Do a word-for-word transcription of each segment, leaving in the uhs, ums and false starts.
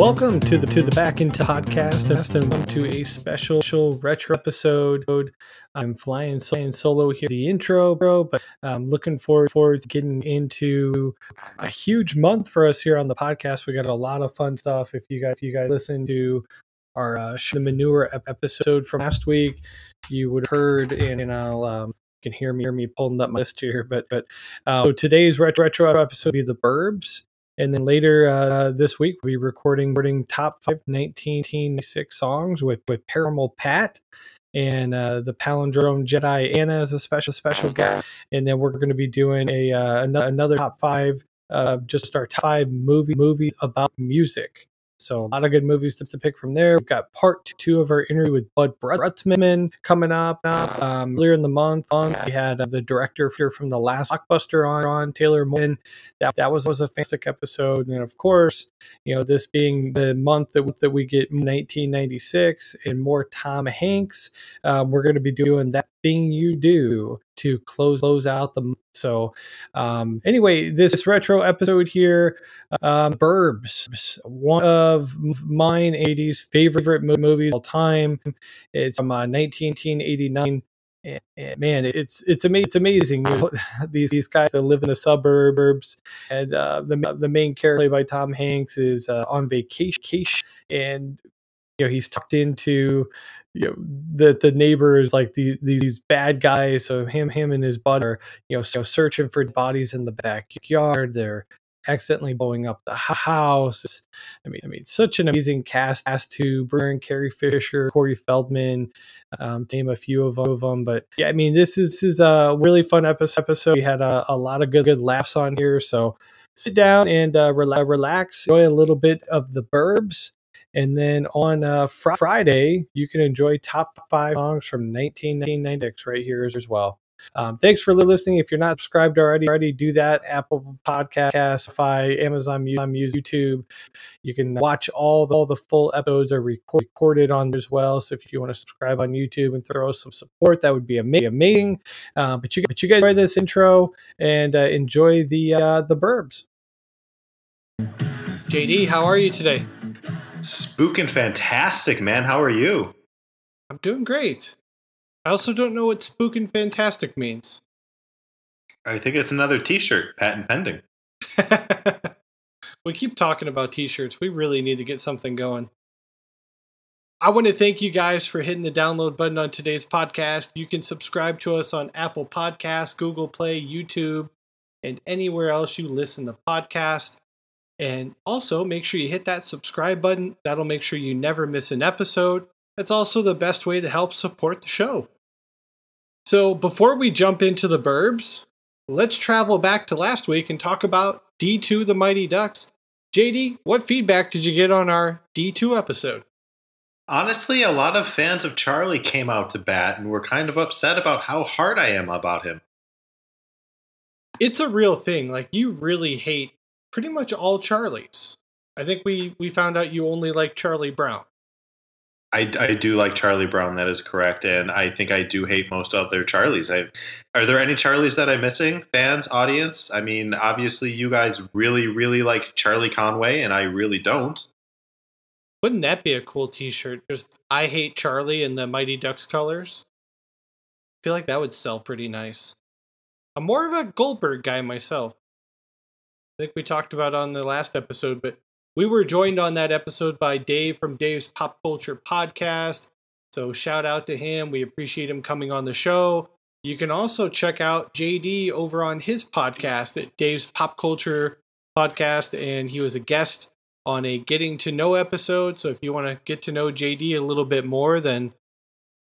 Welcome to the to the Back in Time Podcast, and welcome to a special, special retro episode. I'm flying, flying solo here, the intro, bro, but I'm looking forward, forward to getting into a huge month for us here on the podcast. We got a lot of fun stuff. If you guys, if you guys listen to our uh, the manure episode from last week, you would have heard, and, and I'll. Um, can hear me hear me pulling up my list here, but but uh so today's retro, retro episode will be The Burbs, and then later uh this week we'll be recording recording top five nineteen ninety-six songs with with Paranormal Pat and uh the Palindrome Jedi Anna as a special special guest, and then we're going to be doing a uh, another, another top five uh just our top five movie movies about music. So a lot of good movies to pick from there. We've got part two of our interview with Bud Brutzman coming up. Um, earlier in the month, we had uh, the director from the last blockbuster on, on Taylor Moore. That that was, was a fantastic episode. And of course, you know, this being the month that, that we get nineteen ninety-six and more Tom Hanks, um, we're going to be doing That Thing You Do to close close out the month. So um, anyway, this, this retro episode here, um, Burbs, one of mine eighties favorite movies of all time. It's from uh, nineteen eighty-nine. And, and man, it's it's amazing. It's amazing these these guys that live in the suburbs, and uh, the the main character played by Tom Hanks is uh, on vacation, and you know he's tucked into. You know, the the neighbors, like the, these bad guys, so him him and his bud are you know so searching for bodies in the backyard. They're accidentally blowing up the house. I mean, I mean, such an amazing cast. Cast to Bruce Dern, Carrie Fisher, Corey Feldman, um, to name a few of, of them. But yeah, I mean, this is, is a really fun episode. We had a, a lot of good good laughs on here. So sit down and uh, relax, relax, enjoy a little bit of The Burbs. And then on uh, fr- Friday, you can enjoy top five songs from nineteen ninety-six right here as well. Um, thanks for listening. If you're not subscribed already, already do that. Apple Podcasts, Spotify, Amazon Music, YouTube. You can watch all the, all the full episodes are record, recorded on there as well. So if you want to subscribe on YouTube and throw us some support, that would be amazing. Uh, but you but you guys enjoy this intro and uh, enjoy the uh, the Burbs. J D, how are you today? Spookin' fantastic, man. How are you? I'm doing great. I also don't know what spookin' fantastic means. I think it's another t-shirt, patent pending. We keep talking about t-shirts. We really need to get something going. I want to thank you guys for hitting the download button on today's podcast. You can subscribe to us on Apple Podcasts, Google Play, YouTube, and anywhere else you listen to podcasts. And also, make sure you hit that subscribe button. That'll make sure you never miss an episode. That's also the best way to help support the show. So before we jump into The Burbs, let's travel back to last week and talk about D two The Mighty Ducks. J D, what feedback did you get on our D two episode? Honestly, a lot of fans of Charlie came out to bat and were kind of upset about how hard I am about him. It's a real thing. Like, you really hate pretty much all Charlies. I think we, we found out you only like Charlie Brown. I, I do like Charlie Brown, that is correct, and I think I do hate most other Charlies. I, are there any Charlies that I'm missing? Fans, audience? I mean, obviously you guys really, really like Charlie Conway, and I really don't. Wouldn't that be a cool t-shirt? Just, I hate Charlie in the Mighty Ducks colors. I feel like that would sell pretty nice. I'm more of a Goldberg guy myself. I think we talked about on the last episode, but we were joined on that episode by Dave from Dave's Pop Culture Podcast. So shout out to him. We appreciate him coming on the show. You can also check out J D over on his podcast at Dave's Pop Culture Podcast. And he was a guest on a Getting to Know episode. So if you want to get to know J D a little bit more than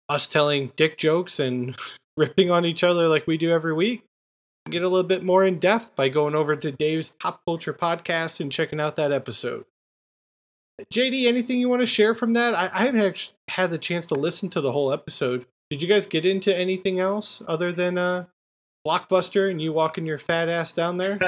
us telling dick jokes and ripping on each other like we do every week, get a little bit more in depth by going over to Dave's Pop Culture Podcast and checking out that episode. J D, anything you want to share from that? I, I haven't actually had the chance to listen to the whole episode. Did you guys get into anything else other than uh, Blockbuster and you walking your fat ass down there?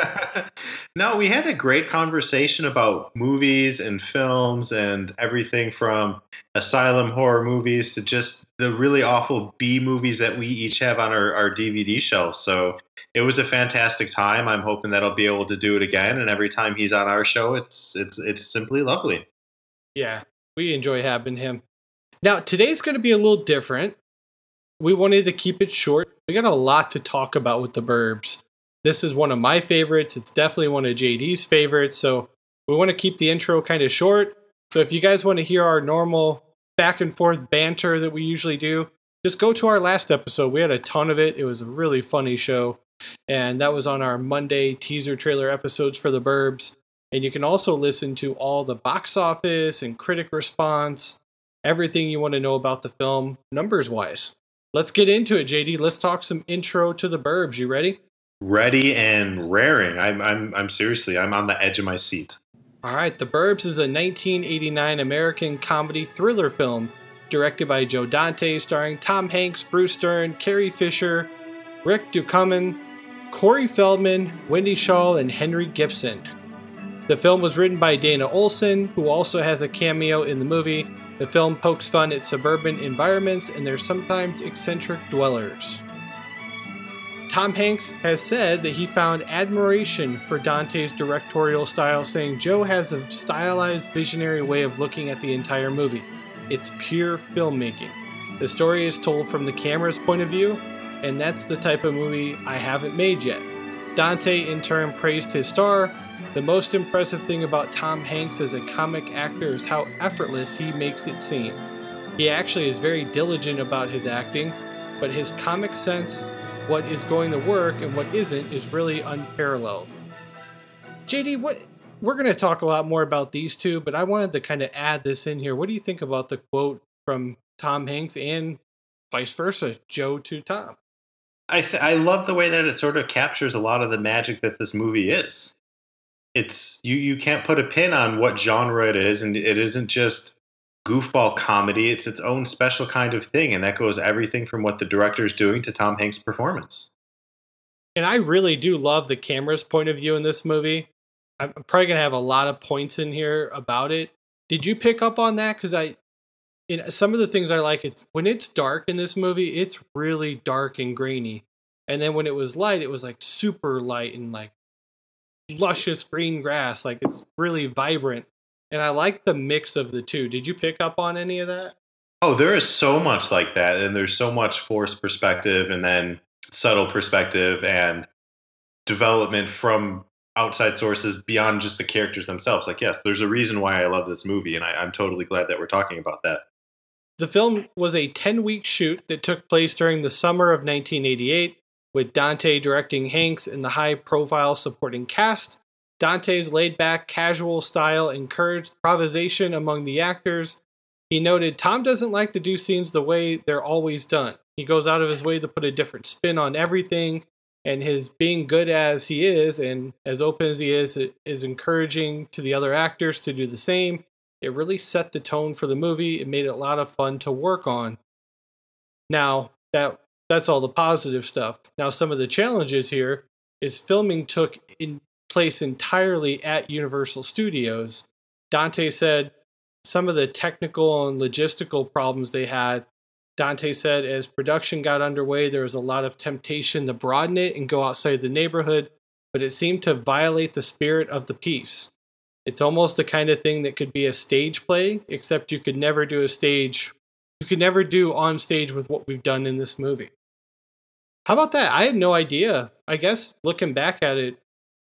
No, we had a great conversation about movies and films and everything from asylum horror movies to just the really awful B movies that we each have on our, our D V D shelf. So it was a fantastic time. I'm hoping that I'll be able to do it again. And every time he's on our show, it's it's it's simply lovely. Yeah, we enjoy having him. Now, today's going to be a little different. We wanted to keep it short. We got a lot to talk about with The Burbs. This is one of my favorites. It's definitely one of J D's favorites. So we want to keep the intro kind of short. So if you guys want to hear our normal back and forth banter that we usually do, just go to our last episode. We had a ton of it. It was a really funny show. And that was on our Monday teaser trailer episodes for The Burbs. And you can also listen to all the box office and critic response, everything you want to know about the film numbers-wise. Let's get into it, J D. Let's talk some intro to The Burbs. You ready? Ready and raring. I'm, I'm, I'm seriously, I'm on the edge of my seat. All right. The Burbs is a nineteen eighty-nine American comedy thriller film directed by Joe Dante, starring Tom Hanks, Bruce Dern, Carrie Fisher, Rick Ducommun, Corey Feldman, Wendy Shaw, and Henry Gibson. The film was written by Dana Olsen, who also has a cameo in the movie. The film pokes fun at suburban environments and their sometimes eccentric dwellers. Tom Hanks has said that he found admiration for Dante's directorial style, saying Joe has a stylized, visionary way of looking at the entire movie. It's pure filmmaking. The story is told from the camera's point of view, and that's the type of movie I haven't made yet. Dante, in turn, praised his star. The most impressive thing about Tom Hanks as a comic actor is how effortless he makes it seem. He actually is very diligent about his acting, but his comic sense, what is going to work and what isn't, is really unparalleled. J D, what we're going to talk a lot more about these two, but I wanted to kind of add this in here. What do you think about the quote from Tom Hanks and vice versa, Joe to Tom? I th- I love the way that it sort of captures a lot of the magic that this movie is. It's you, you can't put a pin on what genre it is, and it isn't just goofball comedy. It's its own special kind of thing, and that goes everything from what the director is doing to Tom Hanks' performance. And I really do love the camera's point of view in this movie. I'm probably going to have a lot of points in here about it. Did you pick up on that? Because I, in some of the things I like, it's when it's dark in this movie, it's really dark and grainy. And then when it was light, it was like super light and like luscious green grass. Like, it's really vibrant, and I like the mix of the two. Did you pick up on any of that? Oh, there is so much like that, and there's so much forced perspective and then subtle perspective and development from outside sources beyond just the characters themselves. Like, yes, there's a reason why I love this movie, and I, I'm totally glad that we're talking about that. The film was a ten-week shoot that took place during the summer of nineteen eighty-eight. With Dante directing Hanks and the high-profile supporting cast. Dante's laid-back, casual style encouraged improvisation among the actors. He noted, Tom doesn't like to do scenes the way they're always done. He goes out of his way to put a different spin on everything, and his being good as he is and as open as he is is encouraging to the other actors to do the same. It really set the tone for the movie. It made it a lot of fun to work on. Now, that... That's all the positive stuff. Now, some of the challenges here is filming took in place entirely at Universal Studios. Dante said some of the technical and logistical problems they had. Dante said as production got underway, there was a lot of temptation to broaden it and go outside the neighborhood, but it seemed to violate the spirit of the piece. It's almost the kind of thing that could be a stage play, except you could never do a stage. You could never do on stage with what we've done in this movie. How about that? I had no idea. I guess looking back at it,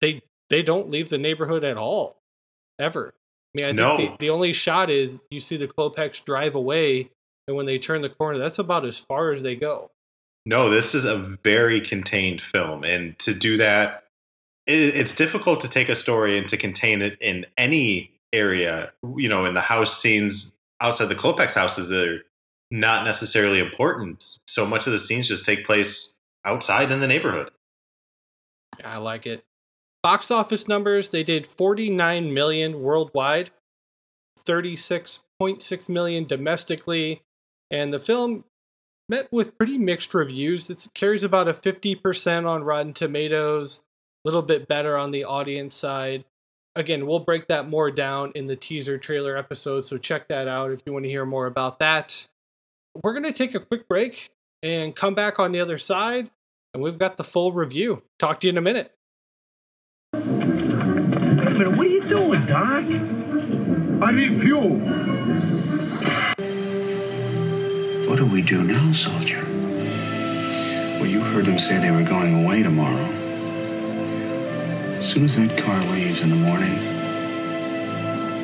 they they don't leave the neighborhood at all, ever. I mean, I no. think the, the only shot is you see the Klopex drive away, and when they turn the corner, that's about as far as they go. No, this is a very contained film, and to do that, it, it's difficult to take a story and to contain it in any area. You know, in the house scenes outside the Klopex houses, they're not necessarily important. So much of the scenes just take place outside in the neighborhood. I like it. Box office numbers, they did forty-nine million worldwide, thirty-six point six million domestically, and the film met with pretty mixed reviews. It carries about a fifty percent on Rotten Tomatoes, a little bit better on the audience side. Again, we'll break that more down in the teaser trailer episode, so check that out if you want to hear more about that. We're going to take a quick break and come back on the other side, and we've got the full review. Talk to you in a minute. Wait a minute, what are you doing, Doc? I need fuel. What do we do now, soldier? Well, you heard them say they were going away tomorrow. As soon as that car leaves in the morning,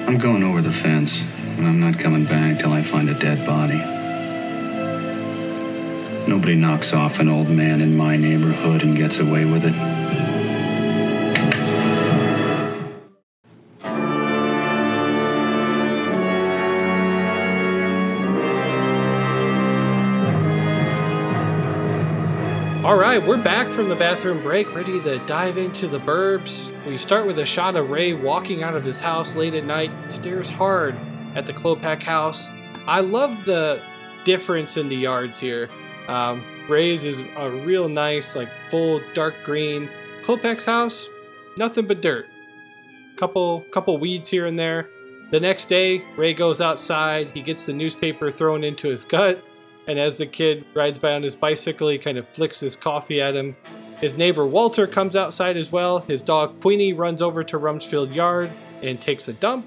I'm going over the fence, and I'm not coming back till I find a dead body. Nobody knocks off an old man in my neighborhood and gets away with it. All right, we're back from the bathroom break, ready to dive into The Burbs. We start with a shot of Ray walking out of his house late at night, stares hard at the Klopak house. I love the difference in the yards here. Um, Ray's is a real nice, like, full dark green. Klopak's house, nothing but dirt. Couple, couple weeds here and there. The next day, Ray goes outside. He gets the newspaper thrown into his gut. And as the kid rides by on his bicycle, he kind of flicks his coffee at him. His neighbor Walter comes outside as well. His dog Queenie runs over to Rumsfeld Yard and takes a dump.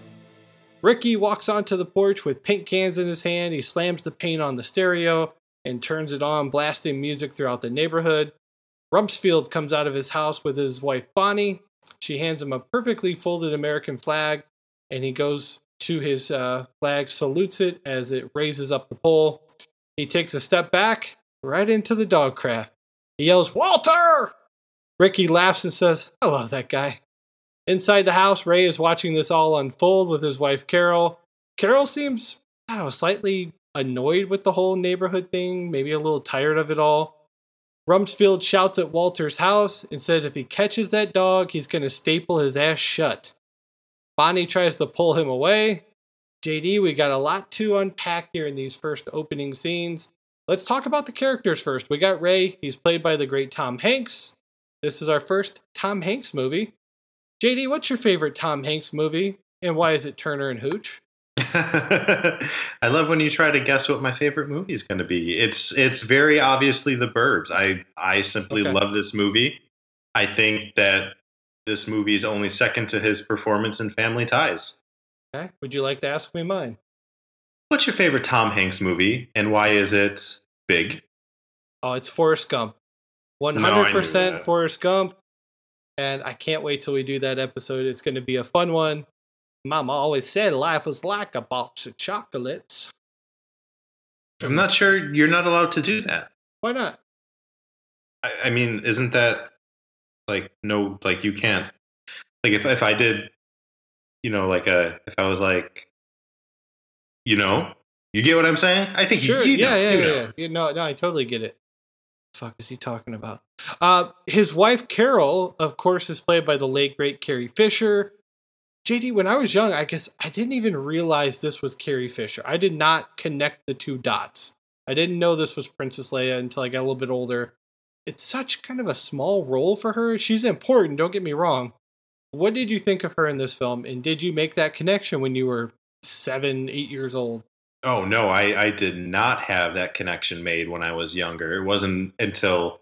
Ricky walks onto the porch with paint cans in his hand. He slams the paint on the stereo and turns it on, blasting music throughout the neighborhood. Rumsfeld comes out of his house with his wife Bonnie. She hands him a perfectly folded American flag, and he goes to his uh, flag, salutes it as it raises up the pole. He takes a step back, right into the dog crap. He yells, "Walter!" Ricky laughs and says, "I love that guy." Inside the house, Ray is watching this all unfold with his wife Carol. Carol seems oh, slightly... annoyed with the whole neighborhood thing, maybe a little tired of it all. Rumsfeld shouts at Walter's house and says if he catches that dog, he's going to staple his ass shut. Bonnie tries to pull him away. J D, we got a lot to unpack here in these first opening scenes. Let's talk about the characters first. We got Ray. He's played by the great Tom Hanks. This is our first Tom Hanks movie. J D, what's your favorite Tom Hanks movie, and why is it Turner and Hooch? I love when you try to guess what my favorite movie is going to be. It's it's very obviously The Burbs. I, I simply okay. love this movie. I think that this movie is only second to his performance in Family Ties. Okay. Would you like to ask me mine? What's your favorite Tom Hanks movie, and why is it big? Oh, it's Forrest Gump. one hundred percent no, Forrest Gump. And I can't wait till we do that episode. It's going to be a fun one. Mama always said life was like a box of chocolates. I'm not sure you're not allowed to do that. Why not? I, I mean, isn't that like, no, like you can't, like if, if I did, you know, like a, if I was like, you know, you get what I'm saying? I think sure. you, you yeah, know, yeah, you yeah, know. yeah. You know, no, I totally get it. The fuck is he talking about? Uh, his wife, Carol, of course, is played by the late, great Carrie Fisher. J D, when I was young, I guess I didn't even realize this was Carrie Fisher. I did not connect the two dots. I didn't know this was Princess Leia until I got a little bit older. It's such kind of a small role for her. She's important, don't get me wrong. What did you think of her in this film? And did you make that connection when you were seven, eight years old? Oh, no, I, I did not have that connection made when I was younger. It wasn't until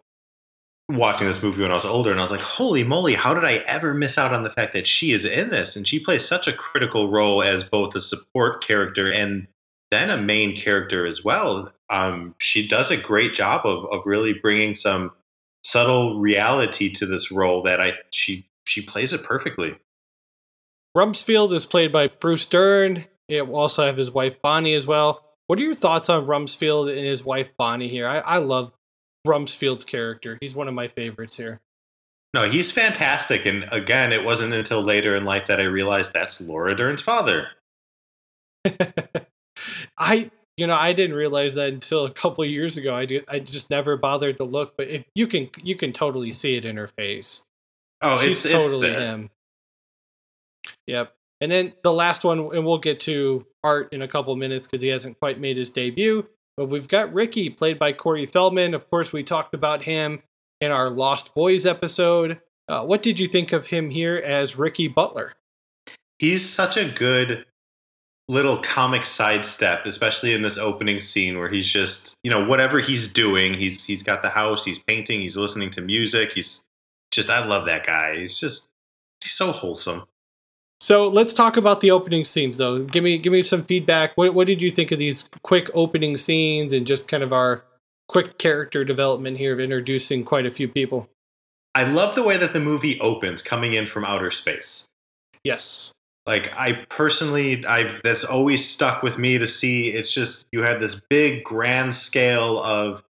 watching this movie when I was older, and I was like, holy moly, how did I ever miss out on the fact that she is in this? And she plays such a critical role as both a support character and then a main character as well. Um, she does a great job of of really bringing some subtle reality to this role that I she she plays it perfectly. Rumsfeld is played by Bruce Dern. We also have his wife Bonnie as well. What are your thoughts on Rumsfeld and his wife Bonnie here? I, I love Rumsfeld's character. He's one of my favorites here. No, he's fantastic. And again, it wasn't until later in life that I realized that's Laura Dern's father. I, you know, I didn't realize that until a couple of years ago. I do, I just never bothered to look, but if you can, you can totally see it in her face. Oh, she's it's totally it's him. Yep. And then the last one, and we'll get to Art in a couple of minutes because he hasn't quite made his debut. But we've got Ricky, played by Corey Feldman. Of course, we talked about him in our Lost Boys episode. Uh, what did you think of him here as Ricky Butler? He's such a good little comic sidestep, especially in this opening scene where he's just, you know, whatever he's doing, he's he's got the house, he's painting, he's listening to music. He's just, I love that guy. He's just, he's so wholesome. So let's talk about the opening scenes, though. Give me give me some feedback. What what did you think of these quick opening scenes and just kind of our quick character development here of introducing quite a few people? I love the way that the movie opens, coming in from outer space. Yes. Like, I personally, I that's always stuck with me to see. It's just, you had this big grand scale of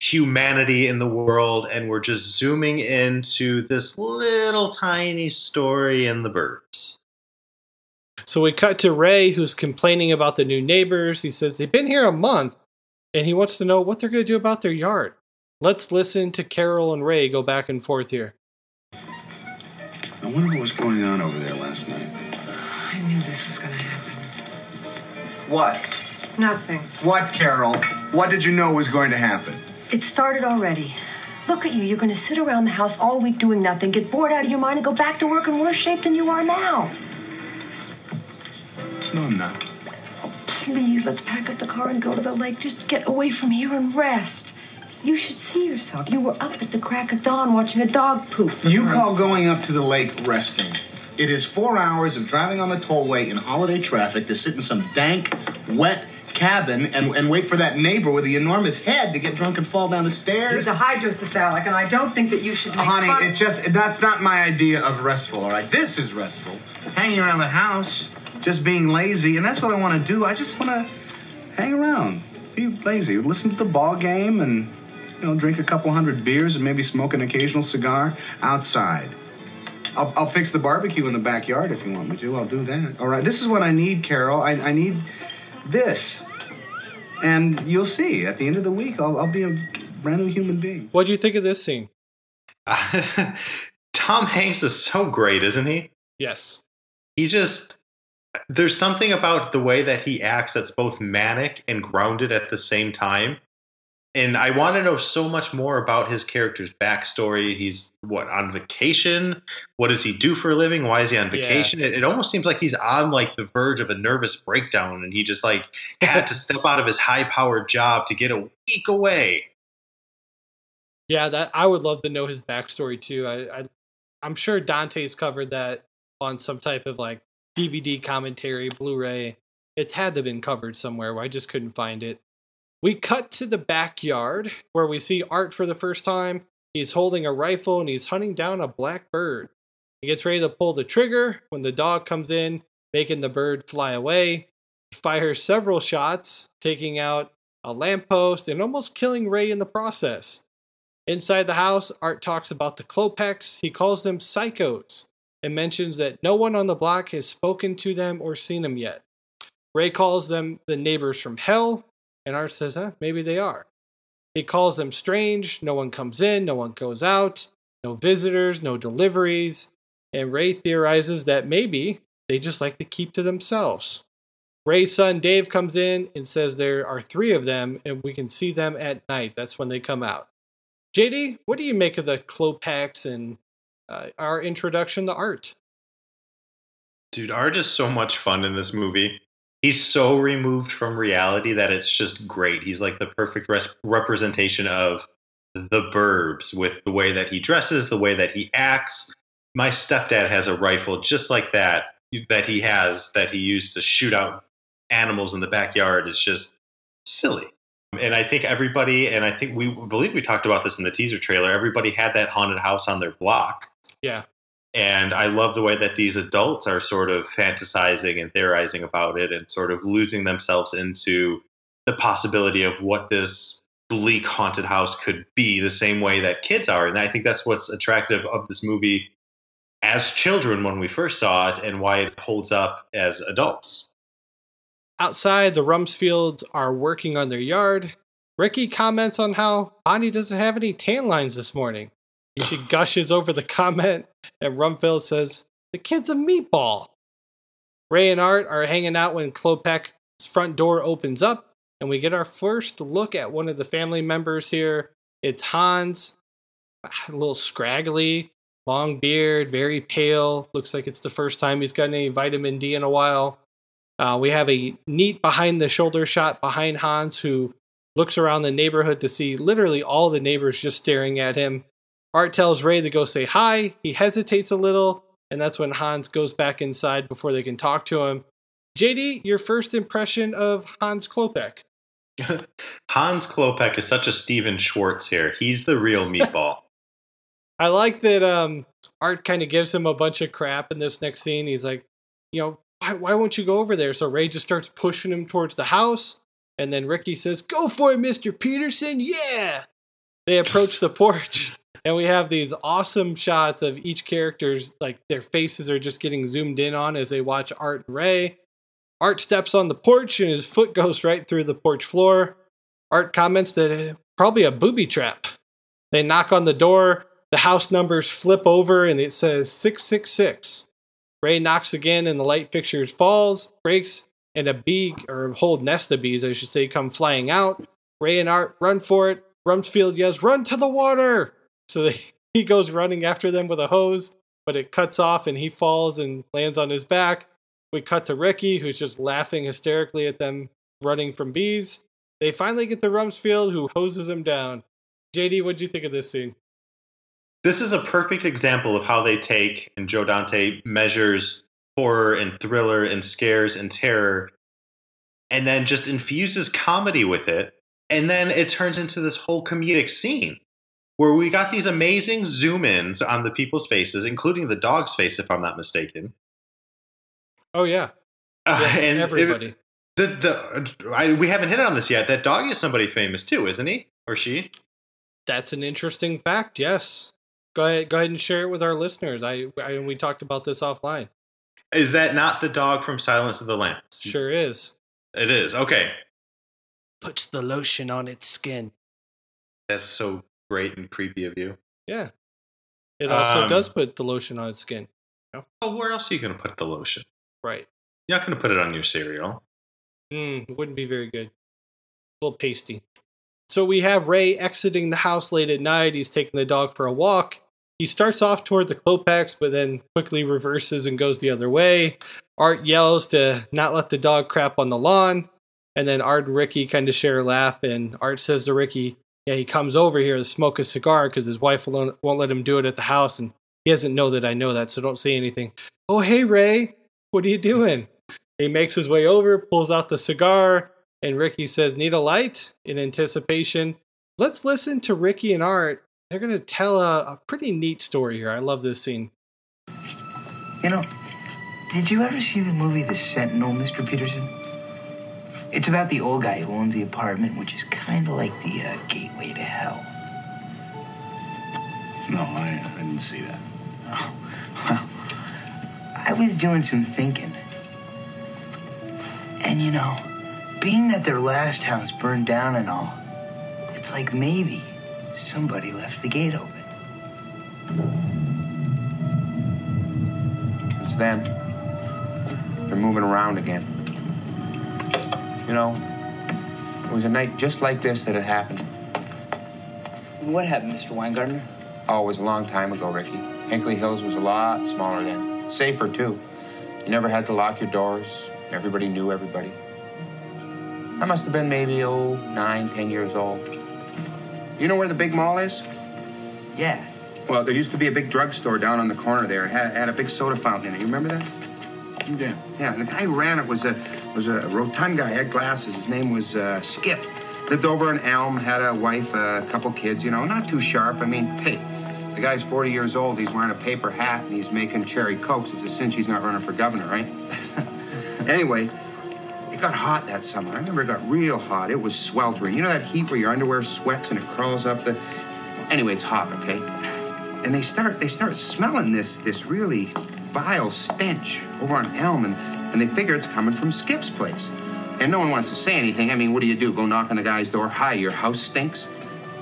humanity in the world, and we're just zooming into this little tiny story in The Burbs. So we cut to Ray, who's complaining about the new neighbors. He says they've been here a month, and he wants to know what they're going to do about their yard. Let's listen to Carol and Ray go back and forth here. I wonder what was going on over there last night. I knew this was going to happen. What? Nothing. What, Carol? What did you know was going to happen? It started already. Look at you. You're going to sit around the house all week doing nothing, get bored out of your mind, and go back to work in worse shape than you are now. No, I'm not. Oh, please, let's pack up the car and go to the lake. Just get away from here and rest. You should see yourself. You were up at the crack of dawn watching a dog poop. You call going up to the lake resting. It is four hours of driving on the tollway in holiday traffic to sit in some dank, wet cabin and, and wait for that neighbor with the enormous head to get drunk and fall down the stairs. He's a hydrocephalic, and I don't think that you should make Honey, fun. it just, that's not my idea of restful, all right? This is restful. Hanging around the house, just being lazy, and that's what I want to do. I just want to hang around, be lazy, listen to the ball game, and, you know, drink a couple hundred beers and maybe smoke an occasional cigar outside. I'll, I'll fix the barbecue in the backyard if you want me to. I'll do that. All right, this is what I need, Carol. I, I need... this, and you'll see at the end of the week I'll, I'll be a brand new human being. What do you think of this scene? Uh, Tom Hanks is so great, isn't he? Yes. He just, there's something about the way that he acts that's both manic and grounded at the same time. And I want to know so much more about his character's backstory. He's, what, on vacation? What does he do for a living? Why is he on vacation? Yeah. It, it almost seems like he's on, like, the verge of a nervous breakdown, and he just, like, had to step out of his high-powered job to get a week away. Yeah, that I would love to know his backstory, too. I, I, I'm sure Dante's covered that on some type of, like, D V D commentary, Blu-ray. It's had to have been covered somewhere where I just couldn't find it. We cut to the backyard where we see Art for the first time. He's holding a rifle and he's hunting down a black bird. He gets ready to pull the trigger when the dog comes in, making the bird fly away. He fires several shots, taking out a lamppost and almost killing Ray in the process. Inside the house, Art talks about the Klopex. He calls them psychos and mentions that no one on the block has spoken to them or seen them yet. Ray calls them the neighbors from hell. And Art says, huh, maybe they are. He calls them strange. No one comes in. No one goes out. No visitors. No deliveries. And Ray theorizes that maybe they just like to keep to themselves. Ray's son, Dave, comes in and says there are three of them and we can see them at night. That's when they come out. J D, what do you make of the Klopex and uh, our introduction to Art? Dude, Art is so much fun in this movie. He's so removed from reality that it's just great. He's like the perfect res- representation of The Burbs with the way that he dresses, the way that he acts. My stepdad has a rifle just like that, that he has, that he used to shoot out animals in the backyard. It's just silly. And I think everybody, and I think we I believe we talked about this in the teaser trailer, everybody had that haunted house on their block. Yeah. And I love the way that these adults are sort of fantasizing and theorizing about it and sort of losing themselves into the possibility of what this bleak haunted house could be, the same way that kids are. And I think that's what's attractive of this movie as children when we first saw it and why it holds up as adults. Outside, the Rumsfields are working on their yard. Ricky comments on how Bonnie doesn't have any tan lines this morning. She gushes over the comment, and Rumfield says, the kid's a meatball. Ray and Art are hanging out when Klopek's front door opens up, and we get our first look at one of the family members here. It's Hans, a little scraggly, long beard, very pale. Looks like it's the first time he's gotten any vitamin D in a while. Uh, we have a neat behind-the-shoulder shot behind Hans, who looks around the neighborhood to see literally all the neighbors just staring at him. Art tells Ray to go say hi. He hesitates a little, And that's when Hans goes back inside before they can talk to him. J D, your first impression of Hans Klopek. Hans Klopek is such a Steven Schwartz here. He's the real meatball. I like that um, Art kind of gives him a bunch of crap in this next scene. He's like, you know, why, why won't you go over there? So Ray just starts pushing him towards the house. And then Ricky says, go for it, Mister Peterson. Yeah. They approach the porch. And we have these awesome shots of each character's, like, their faces are just getting zoomed in on as they watch Art and Ray. Art steps on the porch and his foot goes right through the porch floor. Art comments that it's probably a booby trap. They knock on the door. The house numbers flip over and it says six six six. Ray knocks again and the light fixtures falls, breaks, and a bee, or a whole nest of bees, I should say, come flying out. Ray and Art run for it. Rumsfeld yells, run to the water! So they, he goes running after them with a hose, but it cuts off and he falls and lands on his back. We cut to Ricky, who's just laughing hysterically at them running from bees. They finally get to Rumsfeld, who hoses him down. J D, what'd you think of this scene? This is a perfect example of how they take, and Joe Dante measures horror and thriller and scares and terror, and then just infuses comedy with it. And then it turns into this whole comedic scene where we got these amazing zoom-ins on the people's faces, including the dog's face, if I'm not mistaken. Oh, yeah. Uh, yeah and everybody. It, the the I, we haven't hit on this yet. That dog is somebody famous, too, isn't he? Or she? That's an interesting fact, yes. Go ahead, go ahead and share it with our listeners. I, I we talked about this offline. Is that not the dog from Silence of the Lambs? Sure is. It is. Okay. Puts the lotion on its skin. That's so great and creepy of you. Yeah. It also um, does put the lotion on its skin. You know? Oh, where else are you going to put the lotion? Right. You're not going to put it on your cereal. Mm, it wouldn't be very good. A little pasty. So we have Ray exiting the house late at night. He's taking the dog for a walk. He starts off toward the Klopeks, but then quickly reverses and goes the other way. Art yells to not let the dog crap on the lawn. And then Art and Ricky kind of share a laugh. And Art says to Ricky, yeah, he comes over here to smoke a cigar because his wife alone won't let him do it at the house. And he doesn't know that I know that, so don't say anything. Oh, hey, Ray, what are you doing? He makes his way over, pulls out the cigar. And Ricky says, need a light? In anticipation, let's listen to Ricky and Art. They're going to tell a, a pretty neat story here. I love this scene. You know, did you ever see the movie The Sentinel, Mister Peterson? It's about the old guy who owns the apartment, which is kind of like the uh, gateway to hell. No, I, I didn't see that. Oh, well, I was doing some thinking. And, you know, being that their last house burned down and all, it's like maybe somebody left the gate open. It's them. They're moving around again. You know, it was a night just like this that had happened. What happened, Mister Weingartner? Oh, it was a long time ago, Ricky. Hinkley Hills was a lot smaller then. Safer, too. You never had to lock your doors. Everybody knew everybody. I must have been maybe, oh, nine, ten years old. You know where the big mall is? Yeah. Well, there used to be a big drugstore down on the corner there. It had, had a big soda fountain in it. You remember that? Yeah. Yeah, and the guy who ran it was a was a rotund guy, had glasses. His name was uh, Skip. Lived over in Elm, had a wife, a couple kids, you know, not too sharp. I mean, hey, the guy's forty years old. He's wearing a paper hat, and he's making cherry Cokes. It's a cinch he's not running for governor, right? Anyway... It got hot that summer. I remember it got real hot. It was sweltering. You know that heat where your underwear sweats and it crawls up the... Anyway, it's hot, okay? And they start they start smelling this this really vile stench over on Elm, and, and they figure it's coming from Skip's place. And no one wants to say anything. I mean, what do you do? Go knock on the guy's door? Hi, your house stinks?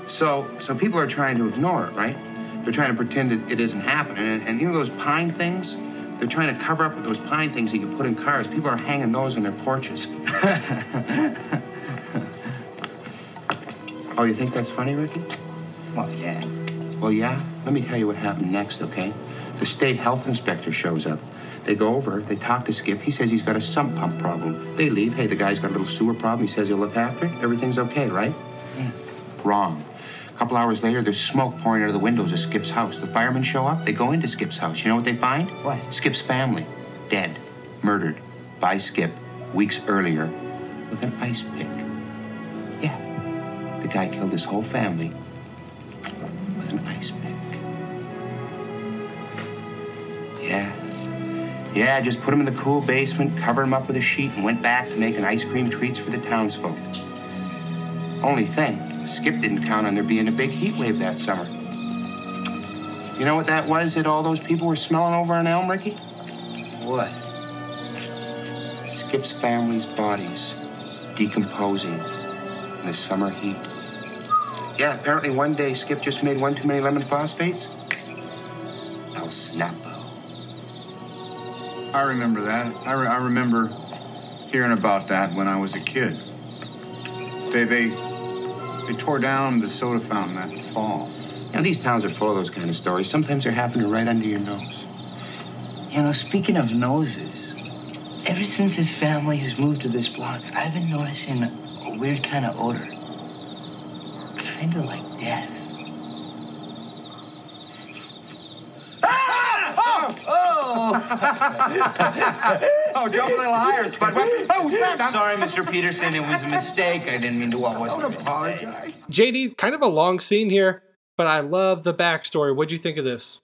So so people are trying to ignore it, right? They're trying to pretend it, it isn't happening. And, and you know those pine things? They're trying to cover up with those pine things that you put in cars. People are hanging those on their porches. Oh, you think that's funny, Ricky? Well, yeah. Well, yeah? Let me tell you what happened next, okay? The state health inspector shows up. They go over, they talk to Skip. He says he's got a sump pump problem. They leave. Hey, the guy's got a little sewer problem. He says he'll look after it. Everything's okay, right? Yeah. Wrong. A couple hours later, there's smoke pouring out of the windows of Skip's house. The firemen show up. They go into Skip's house. You know what they find? What? Skip's family. Dead. Murdered. By Skip. Weeks earlier. With an ice pick. Yeah. The guy killed his whole family. With an ice pick. Yeah. Yeah, just put him in the cool basement, covered him up with a sheet, and went back to making ice cream treats for the townsfolk. Only thing, Skip didn't count on there being a big heat wave that summer. You know what that was that all those people were smelling over on Elm, Ricky? What? Skip's family's bodies decomposing in the summer heat. Yeah, apparently one day Skip just made one too many lemon phosphates. El Snapo. I remember that. I, re- I remember hearing about that when I was a kid. They they they tore down the soda fountain that fall. You know, these towns are full of those kind of stories. Sometimes they're happening right under your nose. You know, speaking of noses, ever since his family has moved to this block, I've been noticing a weird kind of odor. Kind of like death. Oh, jump a little higher, Spud. Oh, sorry, Mister Peterson. It was a mistake. I didn't mean to. Well, I don't apologize. J D, kind of a long scene here, but I love the backstory. What'd you think of this?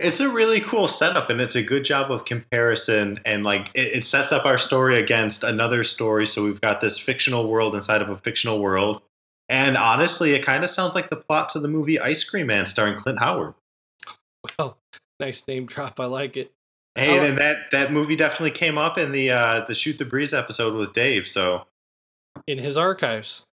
It's a really cool setup, and it's a good job of comparison. And like, it, it sets up our story against another story. So we've got this fictional world inside of a fictional world. And honestly, it kind of sounds like the plot to the movie Ice Cream Man, starring Clint Howard. Well, nice name drop. I like it. Hey, then that, that movie definitely came up in the uh, the Shoot the Breeze episode with Dave, so. In his archives.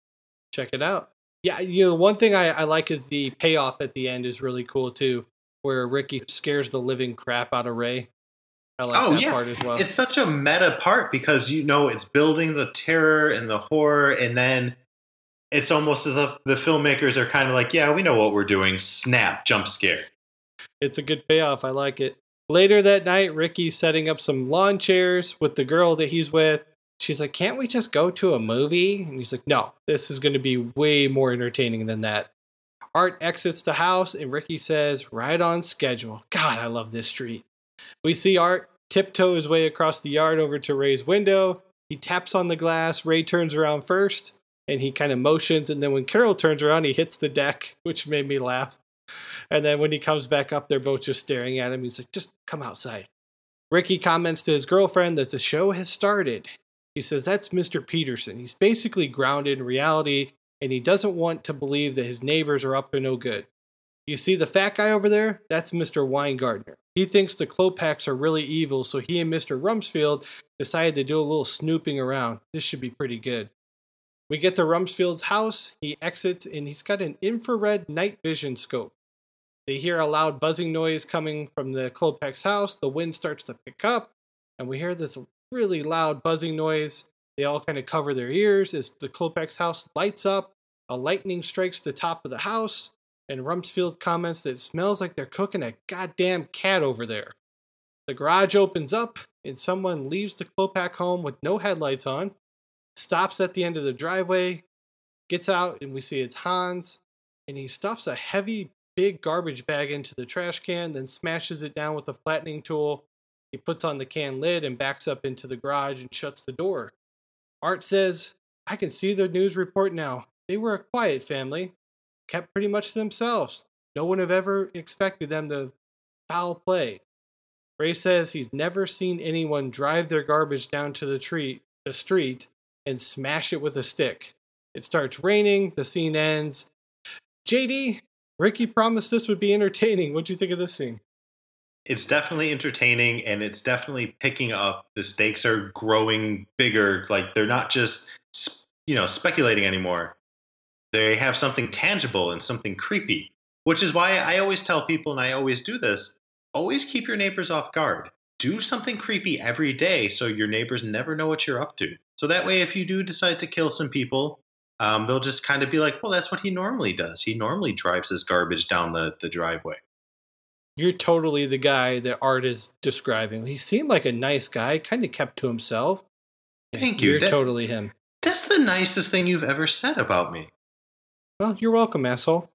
Check it out. Yeah, you know, one thing I, I like is the payoff at the end is really cool, too, where Ricky scares the living crap out of Ray. I like oh, that yeah. part as well. It's such a meta part because, you know, it's building the terror and the horror, and then it's almost as if the filmmakers are kind of like, yeah, we know what we're doing. Snap, jump scare. It's a good payoff. I like it. Later that night, Ricky's setting up some lawn chairs with the girl that he's with. She's like, can't we just go to a movie? And he's like, no, this is going to be way more entertaining than that. Art exits the house and Ricky says, right on schedule. God, I love this street. We see Art tiptoe his way across the yard over to Ray's window. He taps on the glass. Ray turns around first and he kind of motions. And then when Carol turns around, he hits the deck, which made me laugh. And then when he comes back up, they're both just staring at him. He's like, just come outside. Ricky comments to his girlfriend that the show has started. He says, that's Mister Peterson. He's basically grounded in reality, and he doesn't want to believe that his neighbors are up to no good. You see the fat guy over there? That's Mister Weingartner. He thinks the Klopaks are really evil, so he and Mister Rumsfeld decided to do a little snooping around. This should be pretty good. We get to Rumsfeld's house. He exits, and he's got an infrared night vision scope. They hear a loud buzzing noise coming from the Klopek's house. The wind starts to pick up, and we hear this really loud buzzing noise. They all kind of cover their ears as the Klopek's house lights up. A lightning strikes the top of the house, and Rumsfeld comments that it smells like they're cooking a goddamn cat over there. The garage opens up, and someone leaves the Klopek home with no headlights on, stops at the end of the driveway, gets out, and we see it's Hans, and he stuffs a heavy big garbage bag into the trash can, then smashes it down with a flattening tool. He puts on the can lid and backs up into the garage and shuts the door. Art says, I can see the news report now. They were a quiet family, kept pretty much to themselves. No one have ever expected them to foul play. Ray says he's never seen anyone drive their garbage down to the, tree, the street and smash it with a stick. It starts raining. The scene ends. J D, Ricky promised this would be entertaining. What'd you think of this scene? It's definitely entertaining, and it's definitely picking up. The stakes are growing bigger. Like, they're not just, you know, speculating anymore. They have something tangible and something creepy, which is why I always tell people, and I always do this, always keep your neighbors off guard. Do something creepy every day so your neighbors never know what you're up to. So that way, if you do decide to kill some people, Um, they'll just kind of be like, well, that's what he normally does. He normally drives his garbage down the, the driveway. You're totally the guy that Art is describing. He seemed like a nice guy, kind of kept to himself. Thank you. You're that, totally him. That's the nicest thing you've ever said about me. Well, you're welcome, asshole.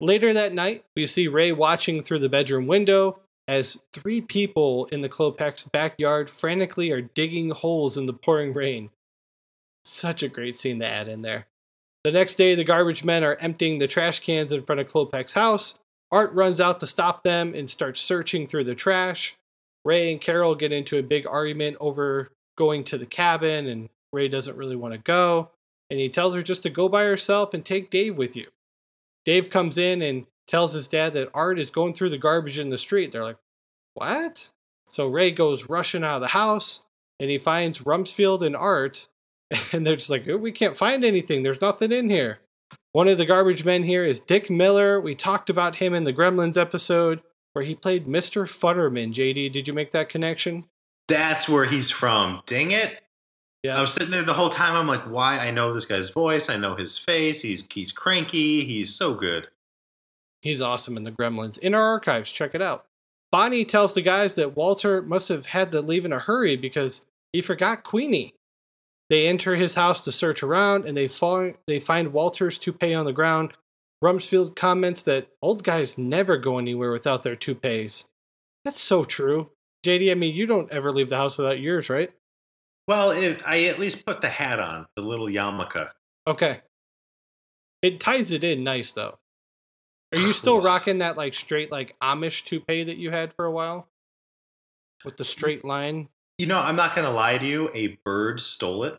Later that night, we see Ray watching through the bedroom window as three people in the Klopak's backyard frantically are digging holes in the pouring rain. Such a great scene to add in there. The next day, the garbage men are emptying the trash cans in front of Klopak's house. Art runs out to stop them and starts searching through the trash. Ray and Carol get into a big argument over going to the cabin, and Ray doesn't really want to go, and he tells her just to go by herself and take Dave with you. Dave comes in and tells his dad that Art is going through the garbage in the street. They're like, what? So Ray goes rushing out of the house, and he finds Rumsfeld and Art, and they're just like, we can't find anything. There's nothing in here. One of the garbage men here is Dick Miller. We talked about him in the Gremlins episode where he played Mister Futterman. J D, did you make that connection? That's where he's from. Dang it. Yeah. I was sitting there the whole time. I'm like, why? I know this guy's voice. I know his face. He's he's cranky. He's so good. He's awesome in the Gremlins. In our archives, check it out. Bonnie tells the guys that Walter must have had to leave in a hurry because he forgot Queenie. They enter his house to search around, and they fall, they find Walter's toupee on the ground. Rumsfeld comments that old guys never go anywhere without their toupees. That's so true. J D, I mean, you don't ever leave the house without yours, right? Well, it, I at least put the hat on, the little yarmulke. Okay. It ties it in nice, though. Are you still rocking that like straight like Amish toupee that you had for a while? With the straight line? You know, I'm not going to lie to you. A bird stole it.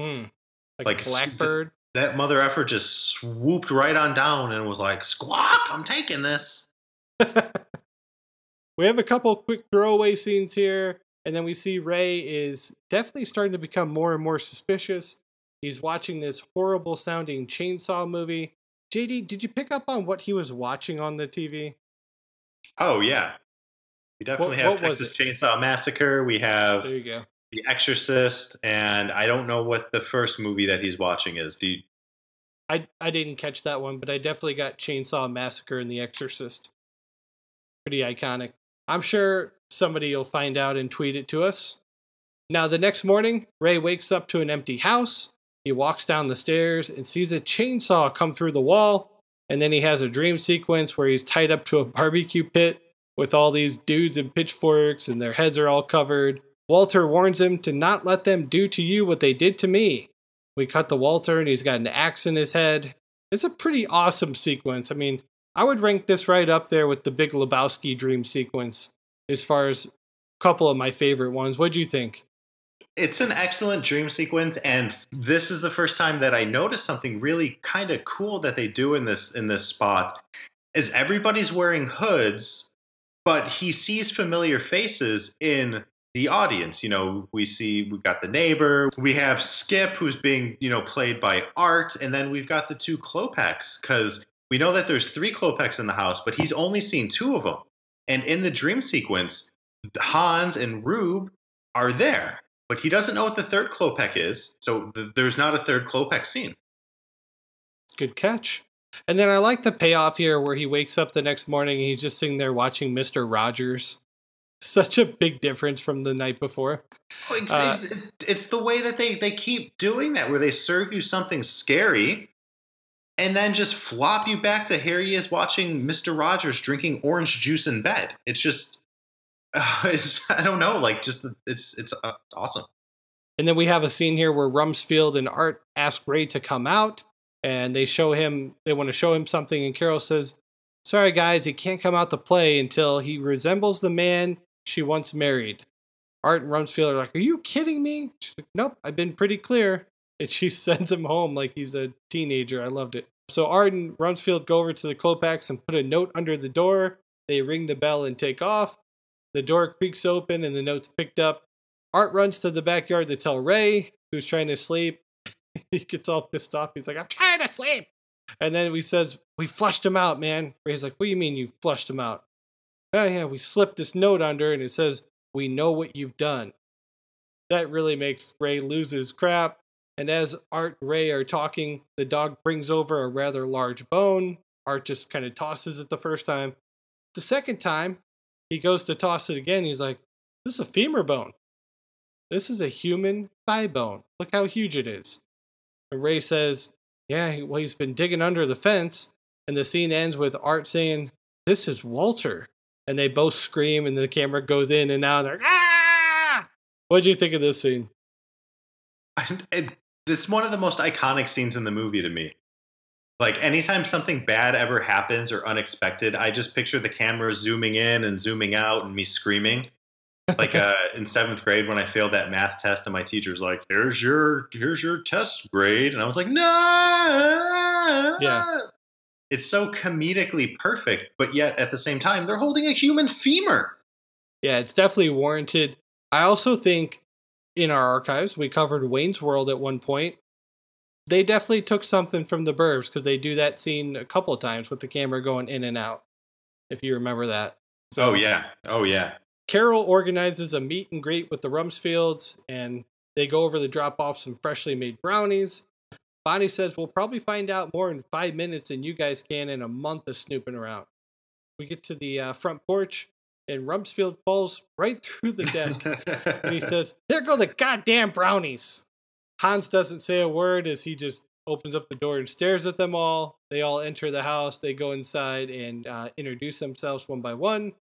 Mm, like, like a blackbird? That mother effer just swooped right on down and was like, squawk, I'm taking this. We have a couple quick throwaway scenes here. And then we see Ray is definitely starting to become more and more suspicious. He's watching this horrible sounding chainsaw movie. J D, did you pick up on what he was watching on the T V? Oh, yeah. We definitely what, have what Texas Chainsaw Massacre. We have there you go. The Exorcist, and I don't know what the first movie that he's watching is. Do you... I I didn't catch that one, but I definitely got Chainsaw Massacre and The Exorcist. Pretty iconic. I'm sure somebody will find out and tweet it to us. Now, the next morning, Ray wakes up to an empty house. He walks down the stairs and sees a chainsaw come through the wall, and then he has a dream sequence where he's tied up to a barbecue pit with all these dudes and pitchforks, and their heads are all covered. Walter warns him to not let them do to you what they did to me. We cut to Walter, and he's got an axe in his head. It's a pretty awesome sequence. I mean, I would rank this right up there with the Big Lebowski dream sequence as far as a couple of my favorite ones. What'd you think? It's an excellent dream sequence, and this is the first time that I noticed something really kind of cool that they do in this in this spot, is everybody's wearing hoods, but he sees familiar faces in the audience. You know, we see, we've got the neighbor, we have Skip, who's being, you know, played by Art, and then we've got the two Klopeks, because we know that there's three Klopeks in the house, but he's only seen two of them. And in the dream sequence, Hans and Rube are there, but he doesn't know what the third Klopek is, so th- there's not a third Klopek scene. Good catch. And then I like the payoff here where he wakes up the next morning and he's just sitting there watching Mister Rogers. Such a big difference from the night before. It's, uh, it's, it's the way that they, they keep doing that, where they serve you something scary and then just flop you back to here he is watching Mister Rogers drinking orange juice in bed. It's just, uh, it's, I don't know, like just it's, it's uh, awesome. And then we have a scene here where Rumsfeld and Art ask Ray to come out. And they show him, they want to show him something. And Carol says, sorry, guys, he can't come out to play until he resembles the man she once married. Art and Rumsfeld are like, are you kidding me? She's like, nope, I've been pretty clear. And she sends him home like he's a teenager. I loved it. So Art and Rumsfeld go over to the Klopeks and put a note under the door. They ring the bell and take off. The door creaks open and the note's picked up. Art runs to the backyard to tell Ray, who's trying to sleep. He gets all pissed off. He's like, I'm trying to sleep. And then he says, we flushed him out, man. Ray's like, what do you mean you flushed him out? Oh, yeah, we slipped this note under, and it says, we know what you've done. That really makes Ray lose his crap. And as Art and Ray are talking, the dog brings over a rather large bone. Art just kind of tosses it the first time. The second time, he goes to toss it again. He's like, this is a femur bone. This is a human thigh bone. Look how huge it is. And Ray says, yeah, well, he's been digging under the fence and the scene ends with Art saying, "This is Walter," and they both scream, and the camera goes in and out. And they're ah! What did you think of this scene? It, it's one of the most iconic scenes in the movie to me. Like, anytime something bad ever happens or unexpected, I just picture the camera zooming in and zooming out and me screaming. Like uh, in seventh grade when I failed that math test and my teacher's like, here's your here's your test grade. And I was like, no. Yeah. It's so comedically perfect. But yet at the same time, they're holding a human femur. Yeah, it's definitely warranted. I also think in our archives, we covered Wayne's World at one point. They definitely took something from The Burbs because they do that scene a couple of times with the camera going in and out, if you remember that. So, oh, yeah. Oh, yeah. Carol organizes a meet and greet with the Rumsfields, and they go over to drop off some freshly made brownies. Bonnie says, we'll probably find out more in five minutes than you guys can in a month of snooping around. We get to the uh, front porch, and Rumsfeld falls right through the deck. And he says, there go the goddamn brownies. Hans doesn't say a word as he just opens up the door and stares at them all. They all enter the house. They go inside and uh, introduce themselves one by one.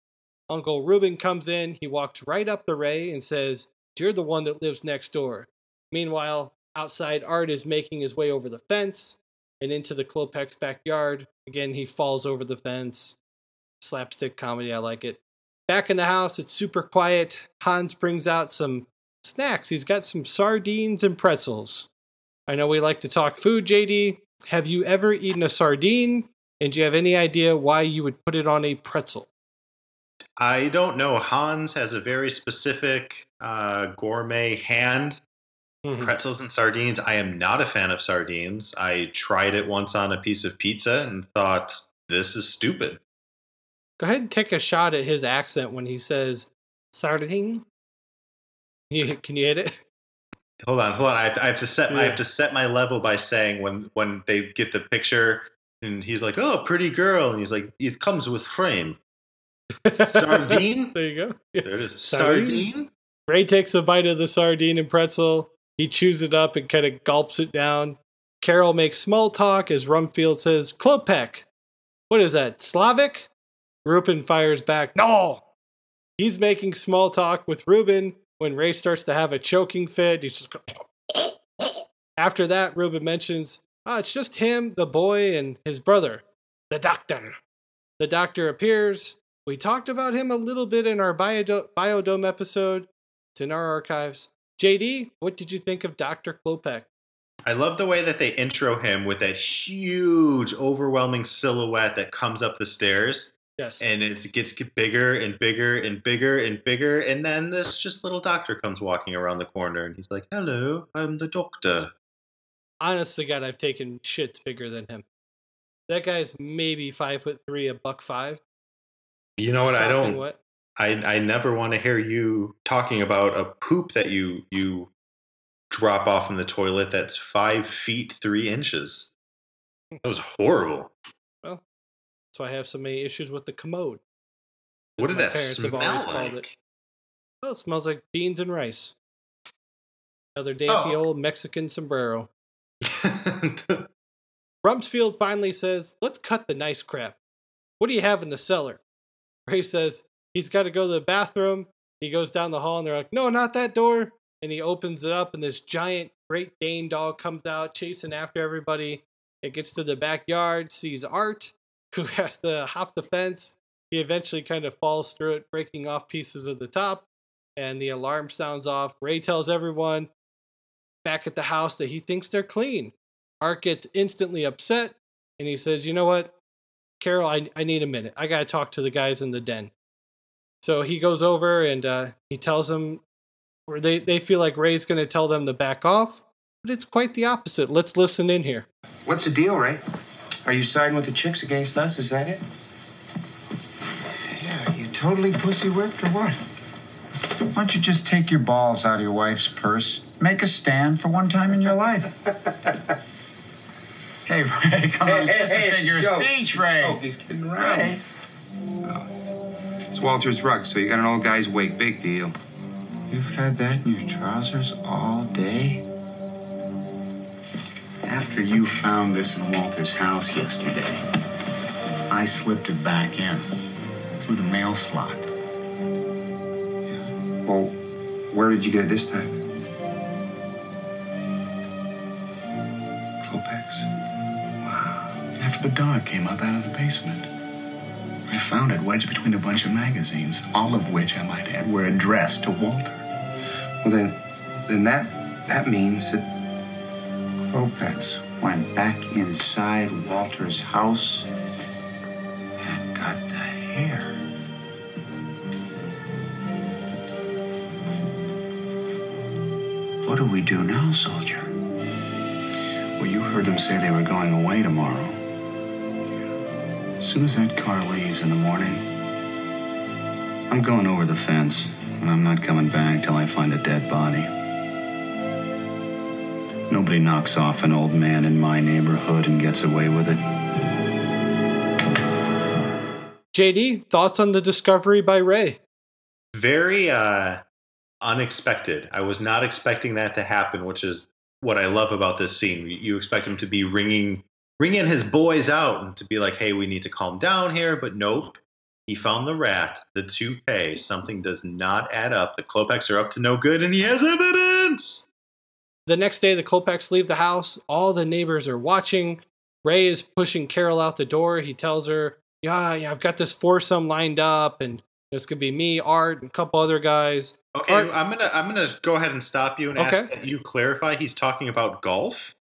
Uncle Reuben comes in. He walks right up to Ray and says, you're the one that lives next door. Meanwhile, outside, Art is making his way over the fence and into the Klopex backyard. Again, he falls over the fence. Slapstick comedy. I like it. Back in the house, it's super quiet. Hans brings out some snacks. He's got some sardines and pretzels. I know we like to talk food, J D. Have you ever eaten a sardine? And do you have any idea why you would put it on a pretzel? I don't know. Hans has a very specific uh, gourmet hand. Mm-hmm. Pretzels and sardines. I am not a fan of sardines. I tried it once on a piece of pizza and thought, this is stupid. Go ahead and take a shot at his accent when he says, sardine. You, can you hit it? Hold on, hold on. I have to, I have to set. Yeah. I have to set my level by saying when, when they get the picture and he's like, "Oh, pretty girl," and he's like, "It comes with frame." Sardine. There you go. There it is. Sardine. Sardine. Ray takes a bite of the sardine and pretzel. He chews it up and kind of gulps it down. Carol makes small talk as Rumfield says, "Klopek." What is that? Slavic? Reuben fires back, "No." He's making small talk with Reuben. When Ray starts to have a choking fit, he's just... After that, Reuben mentions, oh, it's just him, the boy, and his brother, the doctor. The doctor appears. We talked about him a little bit in our Biodome, Biodome episode. It's in our archives. J D, what did you think of Doctor Klopek? I love the way that they intro him with that huge, overwhelming silhouette that comes up the stairs. Yes. And it gets bigger and bigger and bigger and bigger. And then this just little doctor comes walking around the corner and he's like, hello, I'm the doctor. Honestly, God, I've taken shits bigger than him. That guy's maybe five foot three, a buck five. You know what? Something I don't, what? I, I never want to hear you talking about a poop that you, you drop off in the toilet. That's five feet, three inches. That was horrible. So I have so many issues with the commode. What did that smell like? It. Well, it smells like beans and rice. Another dainty oh. old Mexican sombrero. Rumsfeld finally says, let's cut the nice crap. What do you have in the cellar? Ray says, he's got to go to the bathroom. He goes down the hall and they're like, no, not that door. And he opens it up and this giant Great Dane dog comes out chasing after everybody. It gets to the backyard, sees Art, who has to hop the fence. He eventually kind of falls through it, breaking off pieces of the top, and the alarm sounds off. Ray tells everyone back at the house that he thinks they're clean. Art gets instantly upset, and he says, you know what, Carol, I, I need a minute. I got to talk to the guys in the den. So he goes over, and uh, he tells them, or they, they feel like Ray's going to tell them to back off, but it's quite the opposite. Let's listen in here. What's the deal, Ray? Are you siding with the chicks against us? Is that it? Yeah, you totally pussy whipped or what? Why don't you just take your balls out of your wife's purse? Make a stand for one time in your life. Hey, Ray, come on. Hey, it's just hey, a figure of speech, Ray. Joke. He's getting around. Ray. Oh, it's, it's Walter's rug, so you got an old guy's weight. Big deal. You've had that in your trousers all day? After you found this in Walter's house yesterday, I slipped it back in through the mail slot. Yeah. Well, where did you get it this time? Klopek's. Wow. After the dog came up out of the basement, I found it wedged between a bunch of magazines, all of which, I might add, were addressed to Walter. Well, then, then that, that means that Klopek's went back inside Walter's house and got the hair. What do we do now, soldier? Well, you heard them say they were going away tomorrow. As soon as that car leaves in the morning, I'm going over the fence, and I'm not coming back till I find a dead body. Nobody knocks off an old man in my neighborhood and gets away with it. J D, thoughts on the discovery by Ray? Very uh, unexpected. I was not expecting that to happen, which is what I love about this scene. You expect him to be ringing, ringing his boys out and to be like, hey, we need to calm down here. But nope, he found the rat, the toupee. Something does not add up. The Klopeks are up to no good, and he has evidence. The next day, the Klopeks leave the house. All the neighbors are watching. Ray is pushing Carol out the door. He tells her, yeah, yeah, I've got this foursome lined up, and this could be me, Art, and a couple other guys. Okay, Art, I'm gonna I'm gonna go ahead and stop you and okay. ask that you clarify. He's talking about golf?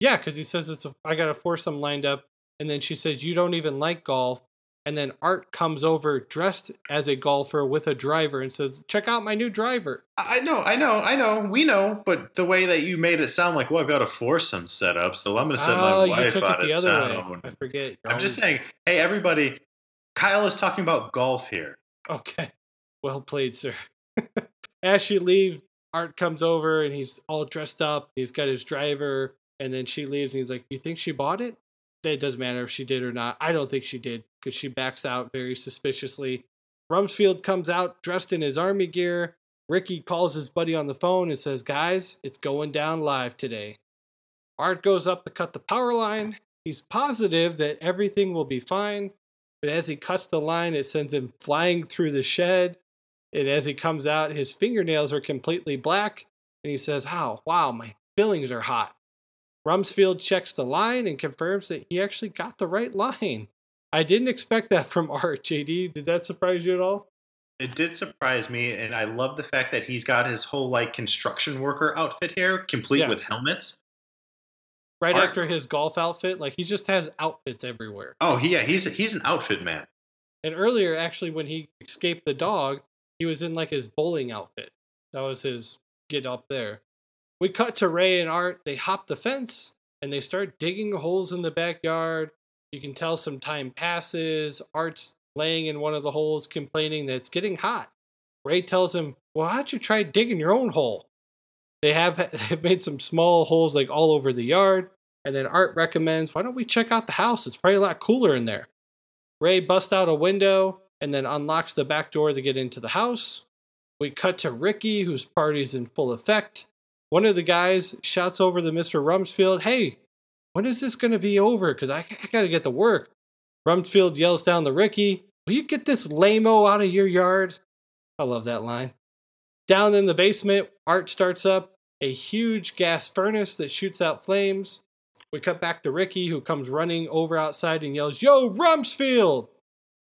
Yeah, because he says, it's a, I got a foursome lined up, and then she says, you don't even like golf. And then Art comes over dressed as a golfer with a driver and says, check out my new driver. I know, I know, I know. We know. But the way that you made it sound like, well, I've got a foursome set up, so I'm going to send oh, my wife out of town. I forget. I'm always... just saying, hey, everybody, Kyle is talking about golf here. Okay. Well played, sir. As she leaves, Art comes over and he's all dressed up. He's got his driver. And then she leaves and he's like, you think she bought it? It doesn't matter if she did or not. I don't think she did because she backs out very suspiciously. Rumsfeld comes out dressed in his army gear. Ricky calls his buddy on the phone and says, guys, it's going down live today. Art goes up to cut the power line. He's positive that everything will be fine. But as he cuts the line, it sends him flying through the shed. And as he comes out, his fingernails are completely black. And he says, "How? Wow, my fillings are hot." Rumsfeld checks the line and confirms that he actually got the right line. I didn't expect that from Art, J D. Did that surprise you at all? It did surprise me, and I love the fact that he's got his whole, like, construction worker outfit here, complete yeah. with helmets. Right Art. After his golf outfit, like, he just has outfits everywhere. Oh, yeah, he's he's an outfit man. And earlier, actually, when he escaped the dog, he was in, like, his bowling outfit. That was his get up there. We cut to Ray and Art. They hop the fence, and they start digging holes in the backyard. You can tell some time passes. Art's laying in one of the holes, complaining that it's getting hot. Ray tells him, well, why don't you try digging your own hole? They have they've made some small holes like all over the yard, and then Art recommends, why don't we check out the house? It's probably a lot cooler in there. Ray busts out a window and then unlocks the back door to get into the house. We cut to Ricky, whose party's in full effect. One of the guys shouts over to Mister Rumsfeld, hey, when is this going to be over? Because I, I got to get to work. Rumsfeld yells down to Ricky, will you get this lame-o out of your yard? I love that line. Down in the basement, Art starts up a huge gas furnace that shoots out flames. We cut back to Ricky, who comes running over outside and yells, yo, Rumsfeld!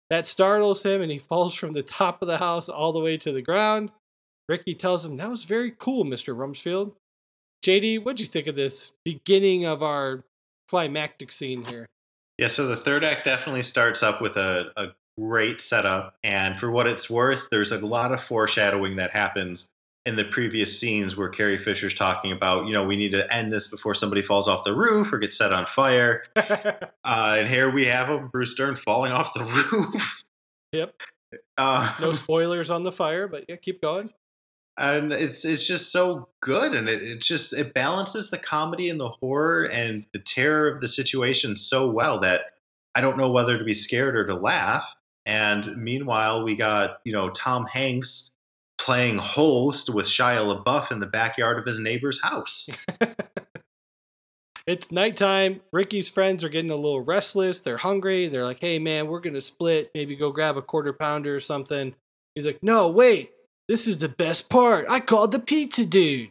That startles him, and he falls from the top of the house all the way to the ground. Ricky tells him, that was very cool, Mister Rumsfeld. J D, what'd you think of this beginning of our climactic scene here? Yeah, so the third act definitely starts up with a, a great setup. And for what it's worth, there's a lot of foreshadowing that happens in the previous scenes where Carrie Fisher's talking about, you know, we need to end this before somebody falls off the roof or gets set on fire. uh, and here we have him, Bruce Dern, falling off the roof. Yep. Uh, no spoilers on the fire, but yeah, keep going. And it's it's just so good, and it, it just it balances the comedy and the horror and the terror of the situation so well that I don't know whether to be scared or to laugh. And meanwhile, we got, you know, Tom Hanks playing host with Shia LaBeouf in the backyard of his neighbor's house. It's nighttime. Ricky's friends are getting a little restless. They're hungry. They're like, hey, man, we're going to split. Maybe go grab a quarter pounder or something. He's like, no, wait. This is the best part. I called the pizza dude.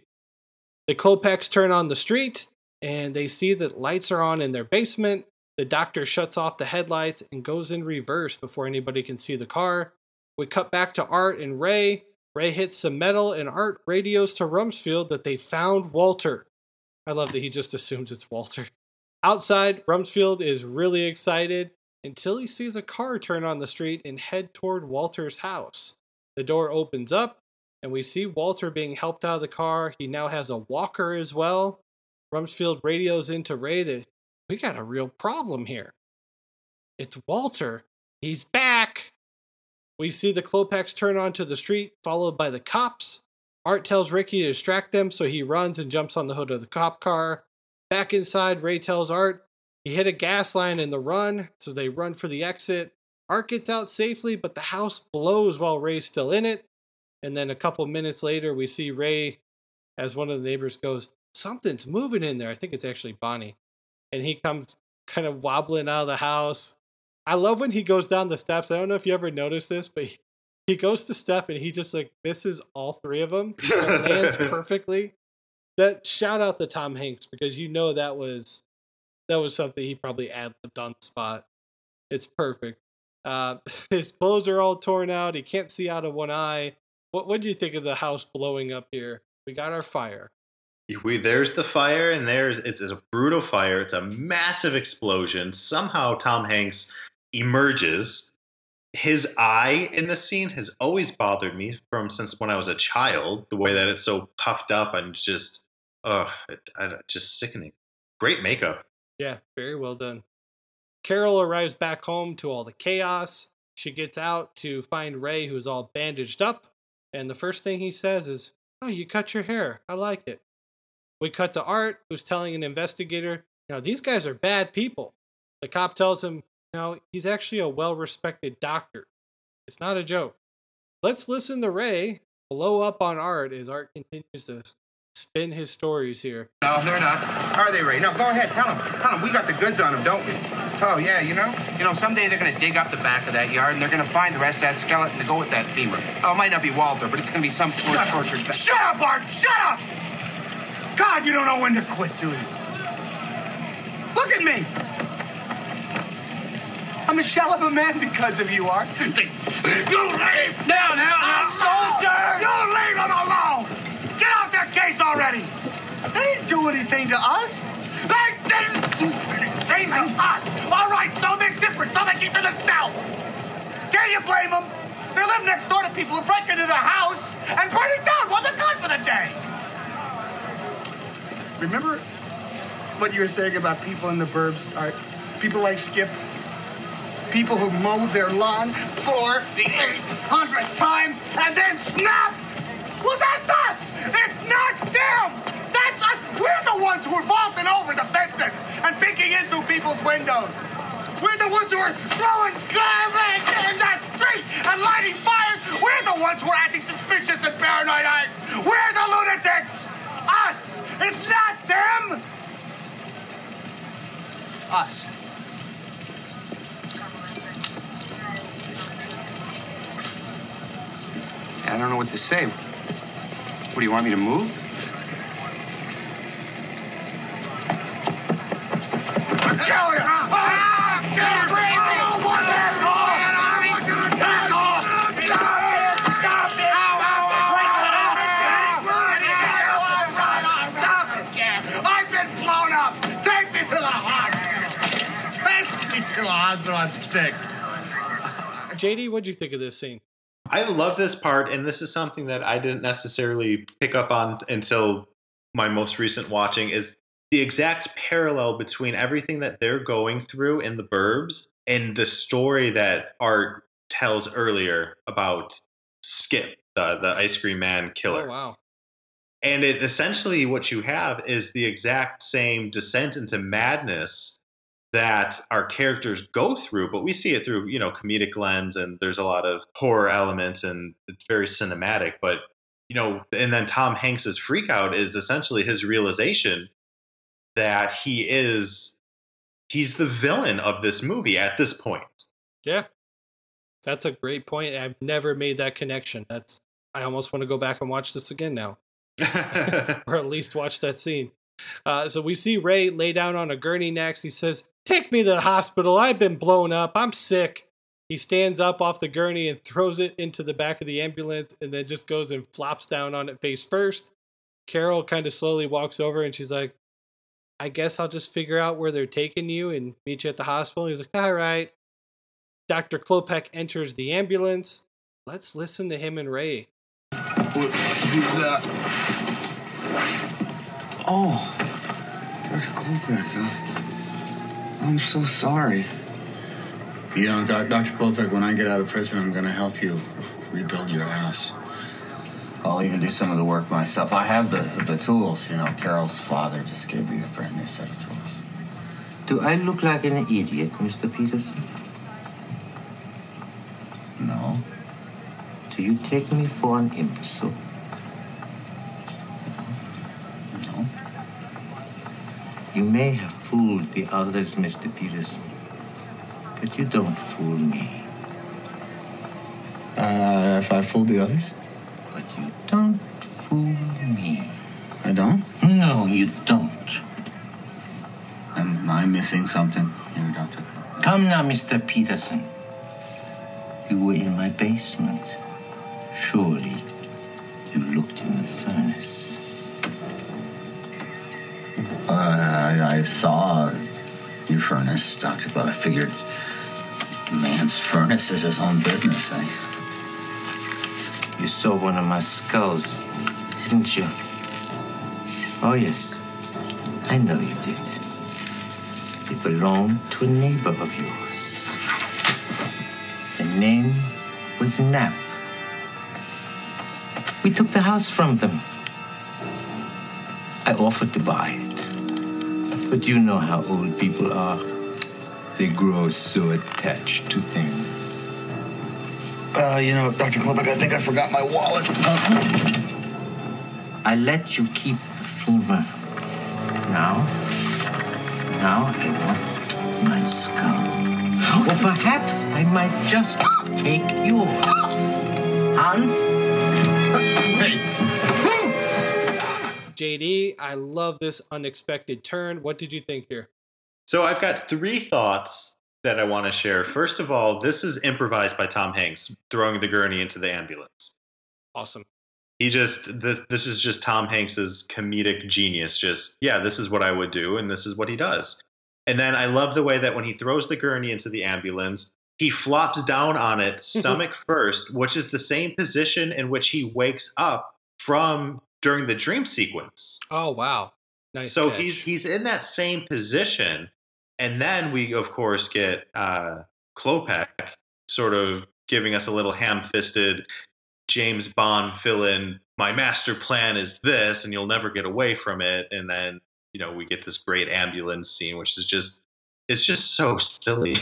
The Klopeks turn on the street, and they see that lights are on in their basement. The doctor shuts off the headlights and goes in reverse before anybody can see the car. We cut back to Art and Ray. Ray hits some metal, and Art radios to Rumsfeld that they found Walter. I love that he just assumes it's Walter. Outside, Rumsfeld is really excited until he sees a car turn on the street and head toward Walter's house. The door opens up, and we see Walter being helped out of the car. He now has a walker as well. Rumsfeld radios into Ray that we got a real problem here. It's Walter. He's back. We see the Klopeks turn onto the street, followed by the cops. Art tells Ricky to distract them, so he runs and jumps on the hood of the cop car. Back inside, Ray tells Art he hit a gas line in the run, so they run for the exit. Art gets out safely, but the house blows while Ray's still in it. And then a couple minutes later, we see Ray, as one of the neighbors goes, something's moving in there. I think it's actually Bonnie. And he comes kind of wobbling out of the house. I love when he goes down the steps. I don't know if you ever noticed this, but he, he goes to step and he just like misses all three of them. And lands perfectly. That shout out to Tom Hanks, because you know that was that was something he probably ad-libbed on the spot. It's perfect. Uh, his clothes are all torn out. He can't see out of one eye. What what do you think of the house blowing up here? We got our fire. We there's the fire, and there's it's, it's a brutal fire. It's a massive explosion. Somehow Tom Hanks emerges. His eye in the scene has always bothered me from since when I was a child. The way that it's so puffed up and just, uh, just sickening. Great makeup. Yeah, very well done. Carol arrives back home to all the chaos. She gets out to find Ray, who's all bandaged up. And the first thing he says is, oh, you cut your hair. I like it. We cut to Art, who's telling an investigator, you know, these guys are bad people. The cop tells him, no, he's actually a well-respected doctor. It's not a joke. Let's listen to Ray blow up on Art as Art continues to spin his stories here. No, they're not. Are they, Ray? No, go ahead. Tell them. Tell them. We got the goods on them, don't we? Oh, yeah, you know? You know, someday they're going to dig up the back of that yard, and they're going to find the rest of that skeleton to go with that femur. Oh, it might not be Walter, but it's going to be some sort of torture. Shut up, Art! Shut up! God, you don't know when to quit, do you? Look at me! I'm a shell of a man because of you, Art. You leave! Now, now, now! Soldiers! You leave them alone! Get out their case already! They didn't do anything to us! They didn't do anything to us! All right, so they're different, so they keep to themselves! Can you blame them? They live next door to people who break into their house and burn it down while they're gone for the day! Remember what you were saying about people in the Burbs, Art? People like Skip. People who mowed their lawn for the eight hundredth time and then snap! Well, that's us! It's not them! That's us! We're the ones who are vaulting over the fences and peeking in through people's windows. We're the ones who are throwing garbage in the street and lighting fires. We're the ones who are acting suspicious and paranoid. We're the lunatics! Us! It's not them! It's us. I don't know what to say. What, do you want me to move? I'm killing you! Sick. J D, what'd you think of this scene? I love this part, and this is something that I didn't necessarily pick up on until my most recent watching, is the exact parallel between everything that they're going through in the Burbs and the story that Art tells earlier about Skip, the, the ice cream man killer. Oh, wow. And it essentially what you have is the exact same descent into madness that our characters go through, but we see it through, you know, comedic lens, and there's a lot of horror elements, and it's very cinematic. But, you know, and then Tom Hanks's freak out is essentially his realization that he is, he's the villain of this movie at this point. Yeah, that's a great point. I've never made that connection. That's, I almost want to go back and watch this again now. Or at least watch that scene. Uh, so we see Ray lay down on a gurney next. He says, "Take me to the hospital. I've been blown up. I'm sick." He stands up off the gurney and throws it into the back of the ambulance, and then just goes and flops down on it face first. Carol kind of slowly walks over and she's like, "I guess I'll just figure out where they're taking you and meet you at the hospital." He's like, "All right." Doctor Klopek enters the ambulance. Let's listen to him and Ray. Who's that? Oh, Doctor Klopek. Uh, I'm so sorry. You know, Doctor Klopek, when I get out of prison, I'm going to help you rebuild your house. I'll even do some of the work myself. I have the the tools, you know. Carol's father just gave me a brand new set of tools. Do I look like an idiot, Mister Peterson? No. Do you take me for an imbecile? No. No. You may have fooled the others, Mister Peterson, but you don't fool me. Uh, if I fooled the others? But you don't fool me. I don't? No, you don't. Am I missing something here, Doctor Klopek? Come now, Mister Peterson. You were in my basement. Surely you looked in the furnace. Uh, I, I saw your furnace, Doctor Klopek. I figured the man's furnace is his own business. I... You saw one of my skulls, didn't you? Oh, yes. I know you did. It belonged to a neighbor of yours. The name was Knapp. We took the house from them. I offered to buy it. But you know how old people are. They grow so attached to things. Uh, you know, Doctor Klopek, I think I forgot my wallet. Uh-huh. I let you keep the femur. Now, now I want my skull. Or perhaps I might just take yours. Hans? Hey. J D, I love this unexpected turn. What did you think here? So I've got three thoughts that I want to share. First of all, this is improvised by Tom Hanks, throwing the gurney into the ambulance. Awesome. He just, this, this is just Tom Hanks's comedic genius. Just, yeah, this is what I would do, and this is what he does. And then I love the way that when he throws the gurney into the ambulance, he flops down on it, stomach first, which is the same position in which he wakes up from during the dream sequence. Oh, wow. Nice. So catch. he's he's in that same position. And then we, of course, get uh, Klopek sort of giving us a little ham-fisted James Bond fill-in, my master plan is this, and you'll never get away from it. And then, you know, we get this great ambulance scene, which is just, it's just so silly.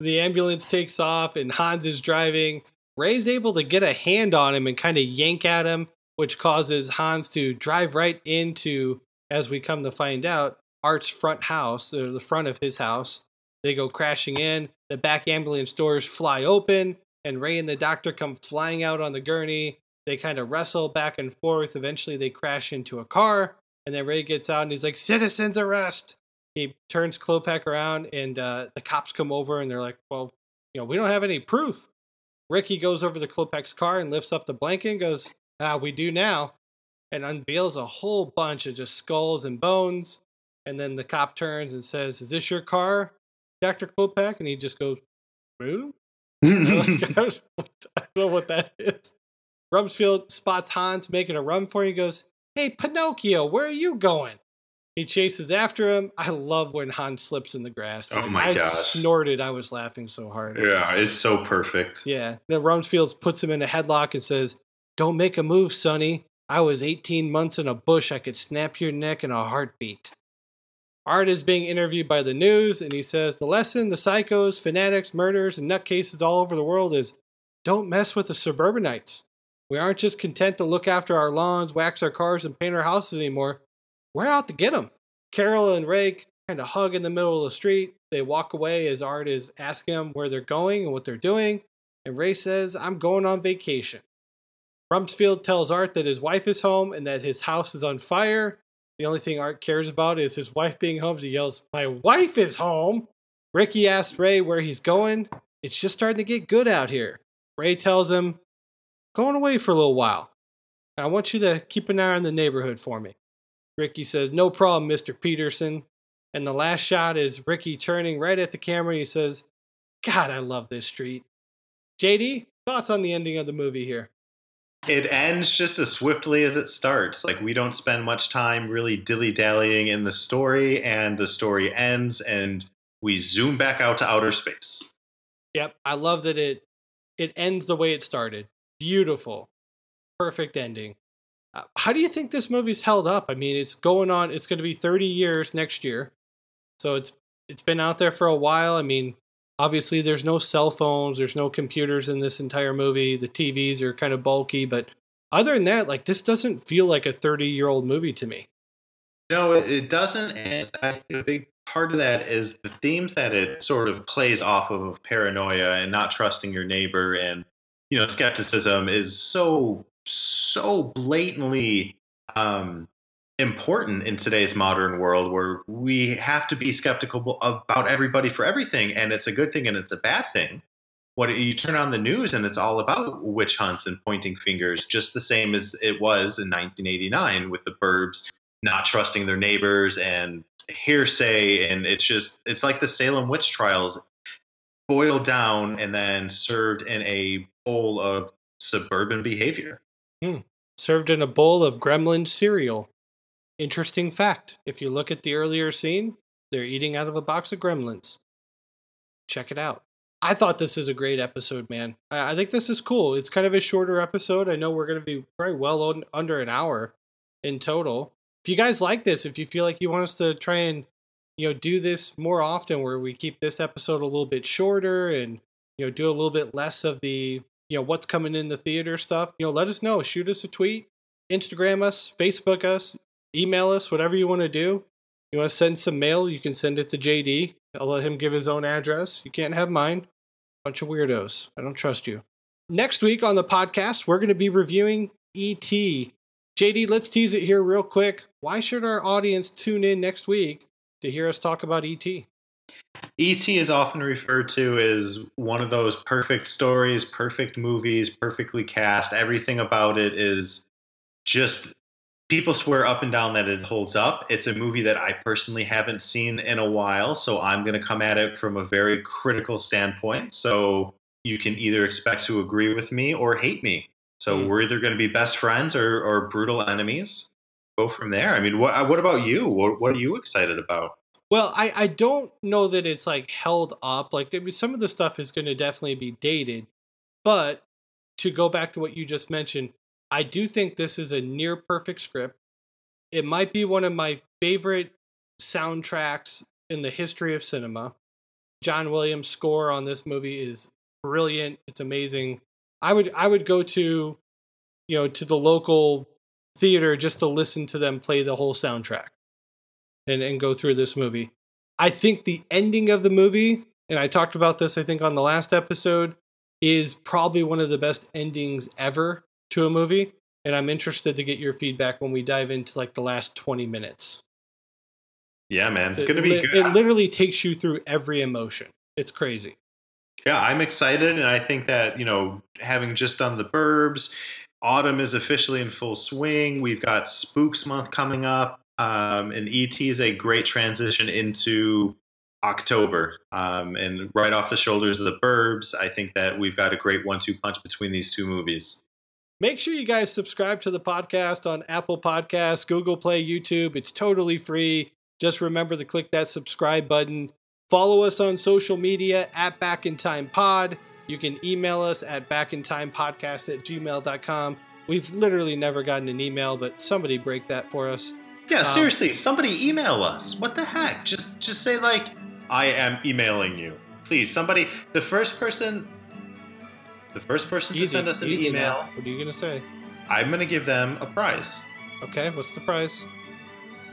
The ambulance takes off, and Hans is driving. Ray's able to get a hand on him and kind of yank at him, which causes Hans to drive right into, as we come to find out, Art's front house, or the front of his house. They go crashing in. The back ambulance doors fly open, and Ray and the doctor come flying out on the gurney. They kind of wrestle back and forth. Eventually, they crash into a car, and then Ray gets out, and he's like, "Citizens arrest!" He turns Klopek around, and uh, the cops come over, and they're like, "Well, you know, we don't have any proof." Ricky goes over to Klopek's car and lifts up the blanket and goes, "Ah, we do now," and unveils a whole bunch of just skulls and bones. And then the cop turns and says, "Is this your car, Doctor Klopek?" And he just goes, "Who?" I don't know what that is. Rumsfeld spots Hans making a run for him. He goes, "Hey, Pinocchio, where are you going?" He chases after him. I love when Hans slips in the grass. Like, oh my I gosh. I snorted. I was laughing so hard. Yeah, it's so perfect. Yeah. Then Rumsfeld puts him in a headlock and says, "Don't make a move, sonny. I was eighteen months in a bush. I could snap your neck in a heartbeat." Art is being interviewed by the news, and he says, "The lesson the psychos, fanatics, murderers, and nutcases all over the world is don't mess with the suburbanites. We aren't just content to look after our lawns, wax our cars, and paint our houses anymore. we're out to get him. Carol and Rake kind of hug in the middle of the street. They walk away as Art is asking them where they're going and what they're doing. And Ray says, I'm going on vacation. Rumsfeld tells Art that his wife is home and that his house is on fire. The only thing Art cares about is his wife being home. He yells, my wife is home. Ricky asks Ray where he's going. It's just starting to get good out here. Ray tells him, going away for a little while. I want you to keep an eye on the neighborhood for me. Ricky says, no problem, Mister Peterson. And the last shot is Ricky turning right at the camera and he says, God, I love this street. J D, thoughts on the ending of the movie here? It ends just as swiftly as it starts. Like, we don't spend much time really dilly-dallying in the story, and the story ends, and we zoom back out to outer space. Yep, I love that it it ends the way it started. Beautiful. Perfect ending. Uh, how do you think this movie's held up? I mean, it's going on, it's going to be thirty years next year. So it's it's been out there for a while. I mean, obviously, there's no cell phones, there's no computers in this entire movie. The T Vs are kind of bulky, but other than that, like, this doesn't feel like a thirty-year-old movie to me. No, it doesn't, and I think a big part of that is the themes that it sort of plays off of, of paranoia and not trusting your neighbor, and, you know, skepticism is so, so blatantly um, important in today's modern world, where we have to be skeptical about everybody for everything, and it's a good thing and it's a bad thing. What you turn on the news and it's all about witch hunts and pointing fingers, just the same as it was in nineteen eighty-nine with the Burbs not trusting their neighbors and hearsay, and it's just it's like the Salem witch trials boiled down and then served in a bowl of suburban behavior. Mm. Served in a bowl of gremlin cereal. Interesting fact. If you look at the earlier scene, they're eating out of a box of gremlins. Check it out. I thought this is a great episode, man. I think this is cool. It's kind of a shorter episode. I know we're going to be probably well on, under an hour in total. If you guys like this, if you feel like you want us to try and, you know, do this more often where we keep this episode a little bit shorter and, you know, do a little bit less of the, you know, what's coming in the theater stuff, you know, let us know. Shoot us a tweet, Instagram us, Facebook us, email us, whatever you want to do. You want to send some mail, you can send it to J D. I'll let him give his own address. You can't have mine. Bunch of weirdos. I don't trust you. Next week on the podcast, we're going to be reviewing E T. J D, let's tease it here real quick. Why should our audience tune in next week to hear us talk about E T? E T is often referred to as one of those perfect stories, perfect movies, perfectly cast. Everything about it is just... people swear up and down that it holds up. It's a movie that I personally haven't seen in a while, so I'm going to come at it from a very critical standpoint. So you can either expect to agree with me or hate me. So mm. we're either going to be best friends or, or brutal enemies. Go from there. I mean, what what about you? What, what are you excited about? Well, I, I don't know that it's like held up. Like, I mean, some of the stuff is going to definitely be dated. But to go back to what you just mentioned, I do think this is a near perfect script. It might be one of my favorite soundtracks in the history of cinema. John Williams' score on this movie is brilliant. It's amazing. I would I would go to, you know, to the local theater just to listen to them play the whole soundtrack and, and go through this movie. I think the ending of the movie, and I talked about this, I think, on the last episode, is probably one of the best endings ever to a movie, and I'm interested to get your feedback when we dive into like the last twenty minutes. Yeah, man, it's gonna be good. It literally takes you through every emotion. It's crazy. Yeah, I'm excited, and I think that, you know, having just done The Burbs, autumn is officially in full swing. We've got Spooks Month coming up, um, and E T is a great transition into October, um, and right off the shoulders of The Burbs. I think that we've got a great one-two punch between these two movies. Make sure you guys subscribe to the podcast on Apple Podcasts, Google Play, YouTube. It's totally free. Just remember to click that subscribe button. Follow us on social media at Back in Time Pod. You can email us at backintimepodcast at gmail dot com. We've literally never gotten an email, but somebody break that for us. Yeah, um, seriously, somebody email us. What the heck? Just, just say, like, I am emailing you. Please, somebody, the first person... The first person easy, to send us an email. Now. What are you going to say? I'm going to give them a prize. Okay, what's the prize?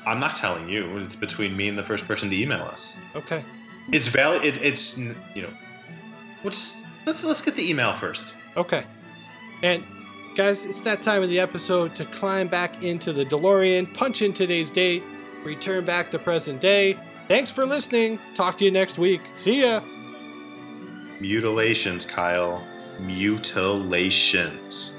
I'm not telling you. It's between me and the first person to email us. Okay. It's valid. It, it's, you know, let's, let's, let's get the email first. Okay. And guys, it's that time of the episode to climb back into the DeLorean, punch in today's date, return back to present day. Thanks for listening. Talk to you next week. See ya. Mutilations, Kyle. Mutilations.